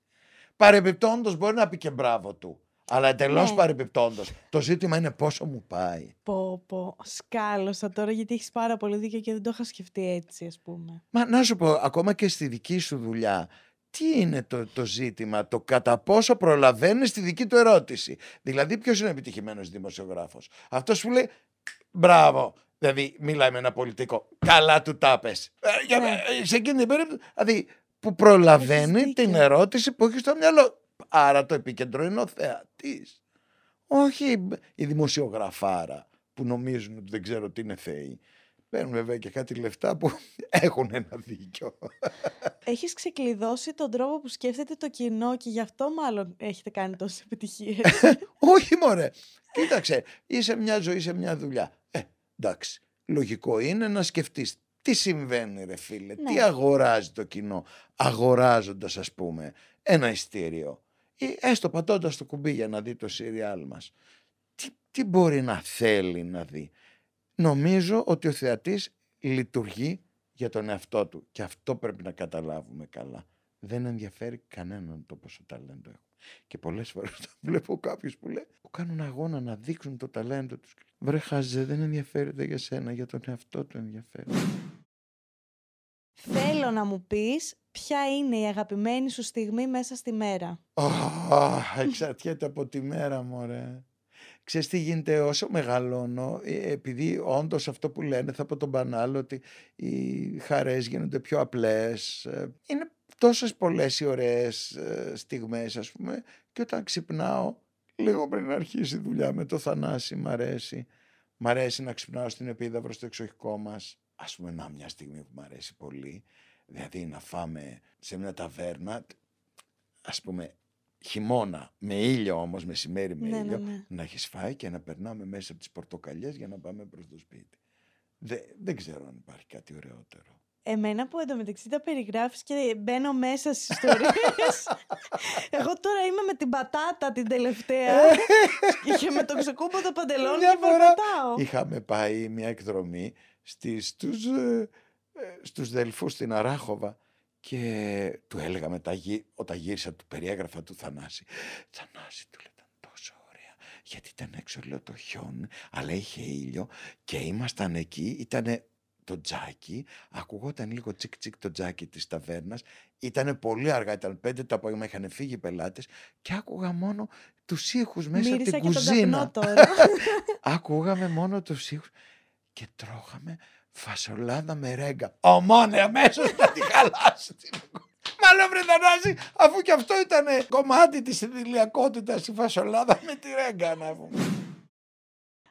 Παρεμπιπτόντος μπορεί να πει και μπράβο του. Αλλά εντελώς ναι. παρεμπιπτόντος. Το ζήτημα είναι πόσο μου πάει. Πω πω, σκάλωσα τώρα γιατί έχεις πάρα πολύ δίκιο και δεν το είχα σκεφτεί έτσι, ας πούμε. Μα να σου πω, ακόμα και στη δική σου δουλειά... Τι είναι το, το ζήτημα, το κατά πόσο προλαβαίνεις τη δική του ερώτηση. Δηλαδή, ποιος είναι επιτυχημένος δημοσιογράφος? Αυτός που λέει, μπράβο. Δηλαδή, μιλάει με ένα πολιτικό. Καλά του τα πες. Ναι. Σε εκείνη την περίπτωση. Δηλαδή, που προλαβαίνει την ερώτηση που έχει στο μυαλό. Άρα το επίκεντρο είναι ο θεατής. Όχι η δημοσιογραφάρα που νομίζουν ότι δεν ξέρω τι είναι θέοι. Παίρνουν βέβαια και κάτι λεφτά που έχουν ένα δίκιο. Έχεις ξεκλειδώσει τον τρόπο που σκέφτεται το κοινό και γι' αυτό μάλλον έχετε κάνει τόσες επιτυχίες. Όχι μωρέ. Κοίταξε, είσαι μια ζωή, είσαι μια δουλειά. Ε, εντάξει, λογικό είναι να σκεφτείς τι συμβαίνει ρε φίλε, ναι. τι αγοράζει το κοινό, αγοράζοντας ας πούμε ένα ειστήριο ή έστω πατώντας το κουμπί για να δει το σίριαλ μας. Τι, τι μπορεί να θέλει να δει. Νομίζω ότι ο θεατής λειτουργεί για τον εαυτό του και αυτό πρέπει να καταλάβουμε καλά. Δεν ενδιαφέρει κανέναν το πόσο ταλέντο έχω. Και πολλές φορές το βλέπω κάποιους που λέει που κάνουν αγώνα να δείξουν το ταλέντο τους. Βρε χαζέ, δεν ενδιαφέρεται για σένα, για τον εαυτό του ενδιαφέρει. Θέλω να μου πεις ποια είναι η αγαπημένη σου στιγμή μέσα στη μέρα. Oh, εξαρτιέται από τη μέρα μωρέ. Ξέρεις τι γίνεται όσο μεγαλώνω, επειδή όντως αυτό που λένε θα πω τον μπανάλο ότι οι χαρές γίνονται πιο απλές. Είναι τόσες πολλές οι ωραίες στιγμές ας πούμε και όταν ξυπνάω λίγο πριν αρχίσει η δουλειά με το Θανάση μ' αρέσει. Μ' αρέσει να ξυπνάω στην Επίδαυρο στο εξοχικό μας. Ας πούμε να μια στιγμή που μ' αρέσει πολύ. Δηλαδή να φάμε σε μια ταβέρνα ας πούμε χειμώνα με ήλιο όμως, μεσημέρι με ναι, ήλιο, ναι, ναι. να έχεις φάει και να περνάμε μέσα από τις πορτοκαλιές για να πάμε προς το σπίτι. Δε, δεν ξέρω αν υπάρχει κάτι ωραιότερο. Εμένα που εντωμεταξύ τα περιγράφεις και μπαίνω μέσα στις ιστορίες. Εγώ τώρα είμαι με την πατάτα την τελευταία και με το ξεκούμπο το παντελόνι και παραπατάω. Είχαμε πάει μια εκδρομή στις, στους, ε, ε, στους Δελφούς στην Αράχοβα και του έλεγα μετά γυ... όταν γύρισα του περιέγραφα του Θανάση. Θανάση του λέει ήταν τόσο ωραία γιατί ήταν έξω λέω το χιόνι αλλά είχε ήλιο και ήμασταν εκεί ήτανε το τζάκι, ακουγόταν λίγο τσικ τσικ το τζάκι της ταβέρνας, ήτανε πολύ αργά, ήταν πέντε το απόγευμα, είχαν φύγει οι πελάτες και άκουγα μόνο τους ήχους μέσα μύρισα από την κουζίνα. Τώρα. Ακούγαμε μόνο τους ήχους και τρώγαμε φασολάδα με ρέγγα. Ομόνε αμέσως θα τη χαλάσει. Μάλλον βρε Θανάση, αφού και αυτό ήταν κομμάτι της ειδηλιακότητας η φασολάδα με τη ρέγγα να πούμε.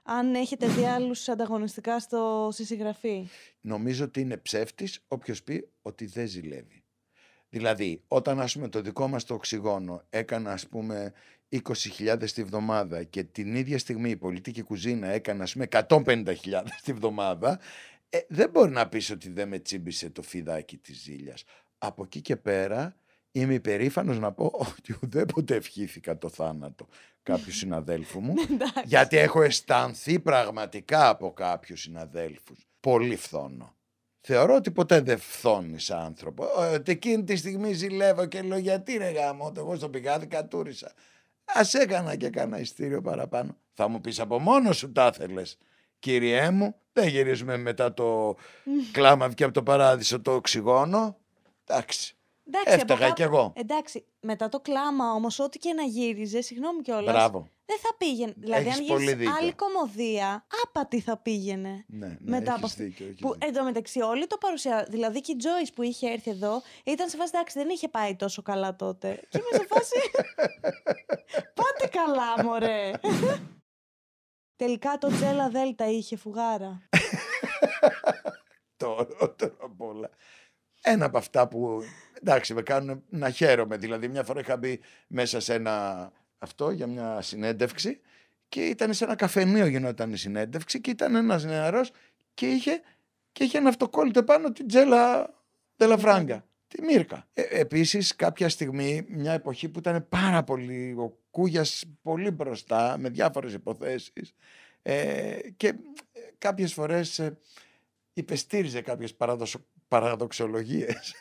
Αν έχετε δει άλλους ανταγωνιστικά στο συγγραφή. Νομίζω ότι είναι ψεύτης όποιος πει ότι δεν ζηλεύει. Δηλαδή, όταν ας πούμε το δικό μας το Οξυγόνο έκανα ας πούμε είκοσι χιλιάδες τη βδομάδα και την ίδια στιγμή η πολιτική κουζίνα έκανα ας πούμε εκατόν πενήντα χιλιάδες τη βδομάδα, ε, δεν μπορεί να πεις ότι δεν με τσίμπησε το φιδάκι της ζήλιας. Από εκεί και πέρα είμαι υπερήφανος να πω ότι ουδέποτε ευχήθηκα το θάνατο κάποιου συναδέλφου μου, γιατί έχω αισθανθεί πραγματικά από κάποιους συναδέλφους. Πολύ φθώνω. Θεωρώ ότι ποτέ δεν φθώνει σαν άνθρωπο. Ότι εκείνη τη στιγμή ζηλεύω και λέω γιατί ρε γάμο, εγώ στο πηγάδι κατούρισα. Ας έκανα και κάνα ειστήριο παραπάνω. Θα μου πεις από μόνος σου τα θέλες. Κυριέ μου, δεν γυρίζουμε μετά το κλάμα και από το παράδεισο το Οξυγόνο. Εντάξει. Εντάξει, έφταγα κάπου... κι εγώ. Εντάξει, μετά το κλάμα όμως, ό,τι και να γύριζε, συγγνώμη κιόλας. Μπράβο. Δεν θα πήγαινε. Δηλαδή, έχεις αν γύριζε άλλη κομμωδία, άπατη θα πήγαινε. Ναι, ναι, μετά από αυτή. Που εν τω μεταξύ, όλοι το παρουσιάζουν. Δηλαδή και η Joyce που είχε έρθει εδώ ήταν σε φάση. Εντάξει, δεν είχε πάει τόσο καλά τότε. Και είμαι σε φάση. Πάτε καλά, μωρέ. Τελικά το Τζέλα Δέλτα είχε φουγάρα. Το ωραιότερο απ' όλα. Ένα από αυτά που, εντάξει, με κάνουν να χαίρομαι. Δηλαδή, μια φορά είχα μπει μέσα σε ένα αυτό για μια συνέντευξη και ήταν σε ένα καφενείο γινόταν η συνέντευξη και ήταν ένας νεαρός και είχε, και είχε ένα αυτοκόλλητο πάνω την Τζέλα Δελαφράγκα, τη Μίρκα. Ε, επίσης, κάποια στιγμή, μια εποχή που ήταν πάρα πολύ, ο Κούγιας πολύ μπροστά με διάφορες υποθέσεις ε, και κάποιες φορές ε, υπεστήριζε κάποιες παραδοσιακές παραδοξολογίες.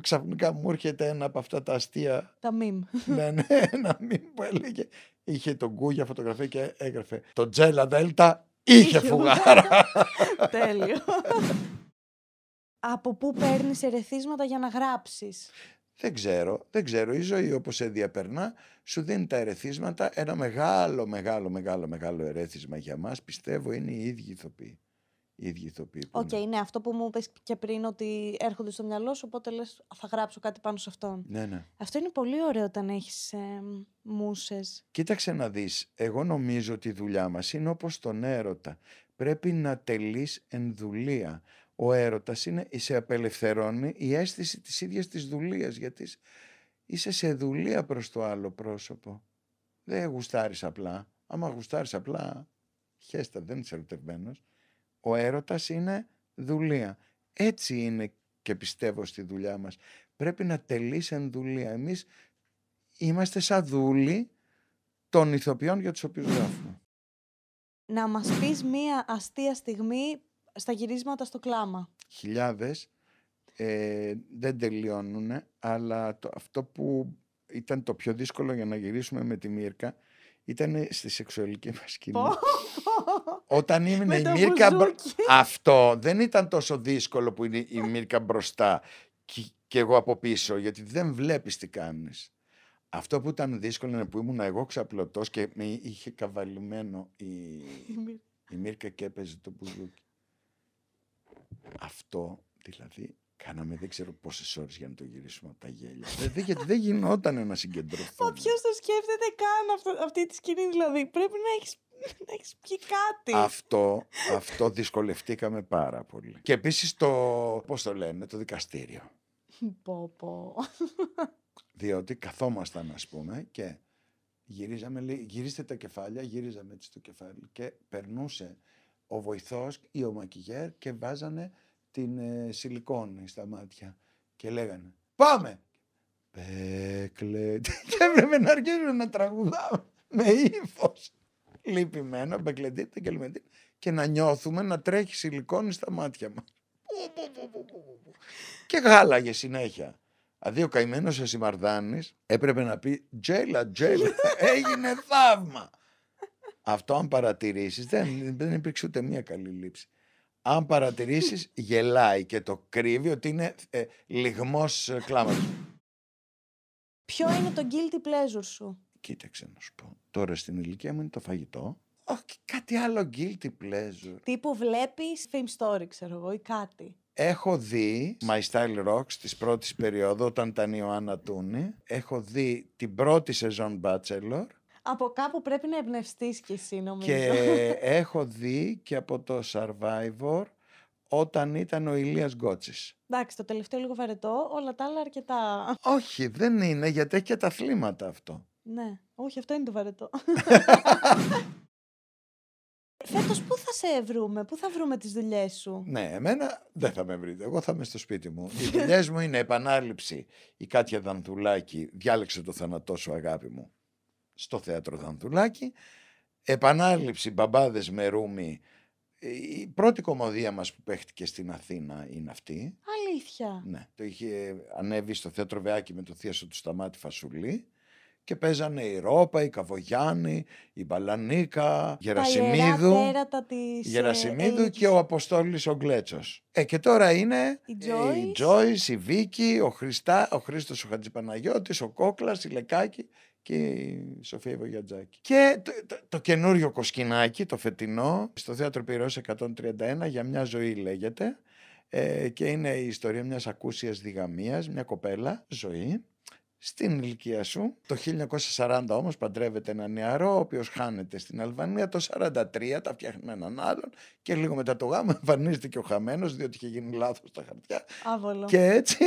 Ξαφνικά μου έρχεται ένα από αυτά τα αστεία. Τα μιμ. Ναι, ναι, ένα μιμ που έλεγε. Είχε τον Κούγια φωτογραφία και έγραφε. Το Τζέλα Δέλτα είχε φουγάρα. Τέλειο. Από πού παίρνεις ερεθίσματα για να γράψεις? Δεν ξέρω, δεν ξέρω. Η ζωή όπως σε διαπερνά σου δίνει τα ερεθίσματα. Ένα μεγάλο, μεγάλο, μεγάλο, μεγάλο ερεθίσμα για μας πιστεύω είναι οι ίδιοι ηθοποιοί. Οκ, okay, ναι, αυτό που μου είπες και πριν ότι έρχονται στο μυαλό σου, οπότε λες θα γράψω κάτι πάνω σε αυτόν. Ναι, ναι. Αυτό είναι πολύ ωραίο όταν έχεις ε, μούσες. Κοίταξε να δεις, εγώ νομίζω ότι η δουλειά μας είναι όπως τον έρωτα. Πρέπει να τελείς εν δουλεία. Ο έρωτας είναι, σε απελευθερώνει η αίσθηση της ίδιας της δουλείας, γιατί είσαι σε δουλεία προς το άλλο πρόσωπο. Δεν γουστάρεις απλά. Άμα γουστάρεις απλά, χέστα, δεν είσαι ερωτευμένος. Ο έρωτας είναι δουλεία. Έτσι είναι και πιστεύω στη δουλειά μας. Πρέπει να τελείς εν δουλεία. Εμείς είμαστε σαν δούλοι των ηθοποιών για τους οποίους γράφουμε. Να μας πεις μία αστεία στιγμή στα γυρίσματα στο κλάμα. Χιλιάδες. Ε, δεν τελειώνουν, αλλά το, αυτό που ήταν το πιο δύσκολο για να γυρίσουμε με τη Μίρκα ήταν στη σεξουαλική μας σκηνή. Όταν ήμουν η Μίρκα μπρο... Αυτό δεν ήταν τόσο δύσκολο που είναι η Μίρκα μπροστά και, και εγώ από πίσω, γιατί δεν βλέπεις τι κάνεις. Αυτό που ήταν δύσκολο είναι που ήμουν εγώ ξαπλωτός και με είχε καβαλημένο η, η Μίρκα και έπαιζε το μπουζούκι. Αυτό δηλαδή... Κάναμε δεν ξέρω πόσες ώρες για να το γυρίσουμε από τα γέλια. Δηλαδή, γιατί δεν γινόταν να συγκεντρωθούμε. Μα ποιος το σκέφτεται καν αυτό, αυτή τη σκηνή, δηλαδή. Πρέπει να έχεις, να έχεις πιει κάτι. Αυτό, αυτό δυσκολευτήκαμε πάρα πολύ. Και επίσης το, πώς το λένε, το δικαστήριο. Πω πω. Διότι καθόμασταν, ας πούμε, και γυρίζαμε, γυρίστε τα κεφάλια, γυρίζαμε έτσι το κεφάλι και περνούσε ο βοηθός ή ο μακιγέρ και βάζανε την ε, σιλικόνη στα μάτια και λέγανε «Πάμε!» «Μπεκλετή» και έπρεπε να αρχίσουμε να τραγουδάμε με ύφος λυπημένο «Μπεκλετή» και να νιώθουμε να τρέχει σιλικόνη στα μάτια μας και γάλαγε συνέχεια. Δηλαδή ο καημένος ο Σιμαρδάνης έπρεπε να πει «Τζέλα, Τζέλα, έγινε θαύμα!» Αυτό αν παρατηρήσεις δεν, δεν υπήρξε ούτε μία καλή λήψη. Αν παρατηρήσεις, γελάει και το κρύβει ότι είναι ε, λιγμός ε, κλάματος. Ποιο είναι το guilty pleasure σου? Κοίταξε να σου πω. Τώρα στην ηλικία μου είναι το φαγητό. Όχι, κάτι άλλο guilty pleasure. Τύπου βλέπεις film story, ξέρω εγώ, ή κάτι. Έχω δει My Style Rocks της πρώτης περίοδου, όταν ήταν η Ιωάννα Τούνη. Έχω δει την πρώτη σεζόν Bachelor. Από κάπου πρέπει να εμπνευστείς κι εσύ, νομίζω. Και έχω δει και από το Survivor όταν ήταν ο Ηλίας Γκότσης. Εντάξει, το τελευταίο λίγο βαρετό, όλα τα άλλα αρκετά. Όχι, δεν είναι, γιατί έχει και τα αθλήματα αυτό. Ναι, όχι, αυτό είναι το βαρετό. Φέτος πού θα σε βρούμε, πού θα βρούμε τις δουλειές σου? Ναι, εμένα δεν θα με βρείτε, εγώ θα είμαι στο σπίτι μου. Οι δουλειές μου είναι επανάληψη. Η Κάτια Δανδουλάκη, διάλεξε το θάνατό σου αγάπη μου, στο Θέατρο Δανδουλάκη, επανάληψη Μπαμπάδες με Ρούμι. Η πρώτη κομμωδία μας που παίχτηκε στην Αθήνα είναι αυτή. Αλήθεια? Ναι. Το είχε ανέβει στο Θέατρο Βεάκη με το θίασο του Σταμάτη Φασουλή και παίζανε η Ρόπα, η Καβογιάννη, η Μπαλανίκα, Γερασιμίδου, της Γερασιμίδου ε, και ο Αποστόλης ο Γκλέτσος. Ε, και τώρα είναι η Τζόις, η, η Βίκη, ο, Χριστά, ο Χρήστος ο Χατζηπαναγιώτης, ο Κόκλας, η Λεκάκη και η Σοφία Βογιατζάκη. Και το, το, το καινούριο κοσκινάκι, το φετινό, στο Θέατρο Πυρρός εκατόν τριάντα ένα, «Για μια ζωή» λέγεται, ε, και είναι η ιστορία μιας ακούσιας διγαμίας, μια κοπέλα, Ζωή, στην ηλικία σου. Το χίλια εννιακόσια σαράντα όμως παντρεύεται ένα νεαρό, ο οποίος χάνεται στην Αλβανία. Το σαράντα τρία τα φτιάχνει έναν άλλον και λίγο μετά το γάμο εμφανίζεται και ο χαμένος, διότι είχε γίνει λάθος στα χαρτιά. Άβολο. Και έτσι...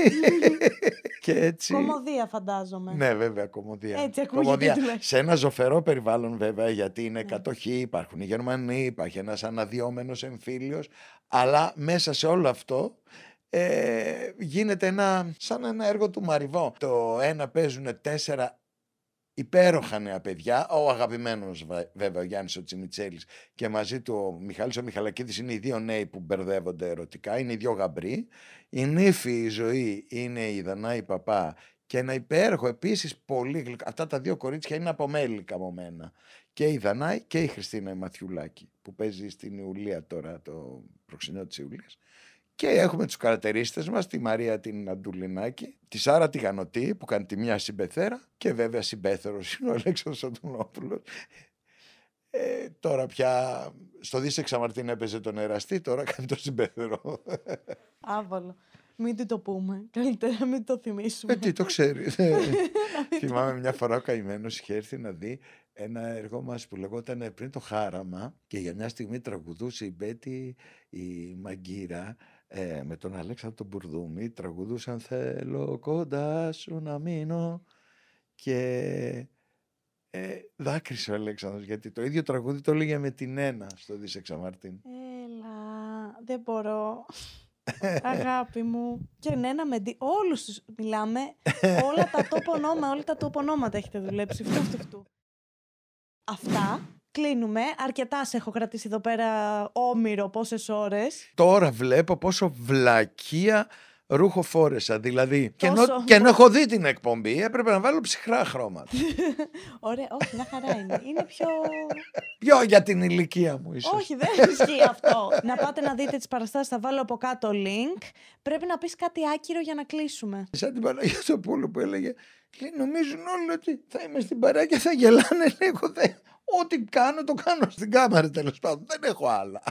και έτσι... Κομμωδία, φαντάζομαι. Ναι, βέβαια, κομμωδία. Έτσι, κομμωδία. Σε ένα ζωφερό περιβάλλον, βέβαια, γιατί είναι κατοχή, υπάρχουν οι Γερμανοί, υπάρχει ένας αναδυόμενος εμφύλιος, αλλά μέσα σε όλο αυτό... Ε, γίνεται ένα, σαν ένα έργο του Μαριβό. Το ένα παίζουν τέσσερα υπέροχα νέα παιδιά, ο αγαπημένος βέβαια ο Γιάννης ο Τσιμιτσέλης και μαζί του ο Μιχάλης ο Μιχαλακίδης, είναι οι δύο νέοι που μπερδεύονται ερωτικά, είναι οι δύο γαμπροί. Η νύφη η Ζωή είναι η Δανάη Παπά και ένα υπέροχο επίσης πολύ γλυκό. Αυτά τα δύο κορίτσια είναι από μέλη καμωμένα. Και η Δανάη και η Χριστίνα η Μαθιουλάκη που παίζει στην Ιουλία τώρα, το προξενιό της Ιουλίας. Και έχουμε τους καρατερίστες μας, τη Μαρία την Αντουλινάκη, τη Σάρα τη Γανωτή που κάνει τη μια συμπεθέρα και βέβαια συμπέθερος είναι ο Αλέξανδρος Αντωνόπουλος. Ε, τώρα πια στο Δίσεξα Μαρτίν έπαιζε τον εραστή, τώρα κάνει το συμπέθερο. Άβολο. Μην του το πούμε. Καλύτερα μην το θυμίσουμε. Ε, τι το ξέρει. Θυμάμαι μια φορά ο καημένος είχε έρθει να δει ένα έργο μας που λεγόταν Πριν το χάραμα και για μια στιγμή τραγουδούσε η Μπέτη η Μαγκίρα Ε, με τον Αλέξανδρο τον Μπουρδούμη, τραγουδούσαν «Θέλω κοντά σου να μείνω» και ε, δάκρυσε ο Αλέξανδρος γιατί το ίδιο τραγούδι το έλεγε με την ένα στο Δίσεξα Μαρτίν. Έλα, δεν μπορώ. Αγάπη μου. Και ναι, να με δει. Όλους τους μιλάμε. Όλα τα τοπονόμα, όλα τα τοπονόματα έχετε δουλέψει. Φτου, φτου, φτου. Αυτά. Κλείνουμε. Αρκετά σε έχω κρατήσει εδώ πέρα όμηρο πόσες ώρες. Τώρα βλέπω πόσο βλακεία ρούχο φόρεσα. Δηλαδή, και ενώ, και ενώ έχω δει την εκπομπή, έπρεπε να βάλω ψυχρά χρώματα. Ωραία, όχι, μια χαρά είναι. Είναι πιο. Πιο για την ηλικία μου, ίσως. Όχι, δεν ισχύει αυτό. Να πάτε να δείτε τις παραστάσεις, θα βάλω από κάτω link. Πρέπει να πεις κάτι άκυρο για να κλείσουμε. Σαν την Παναγιωτοπούλου που έλεγε, νομίζουν όλοι ότι θα είμαι στην παρέα και θα γελάνε λίγο. Ό,τι κάνω, το κάνω στην κάμερα τέλος πάντων. Δεν έχω άλλα.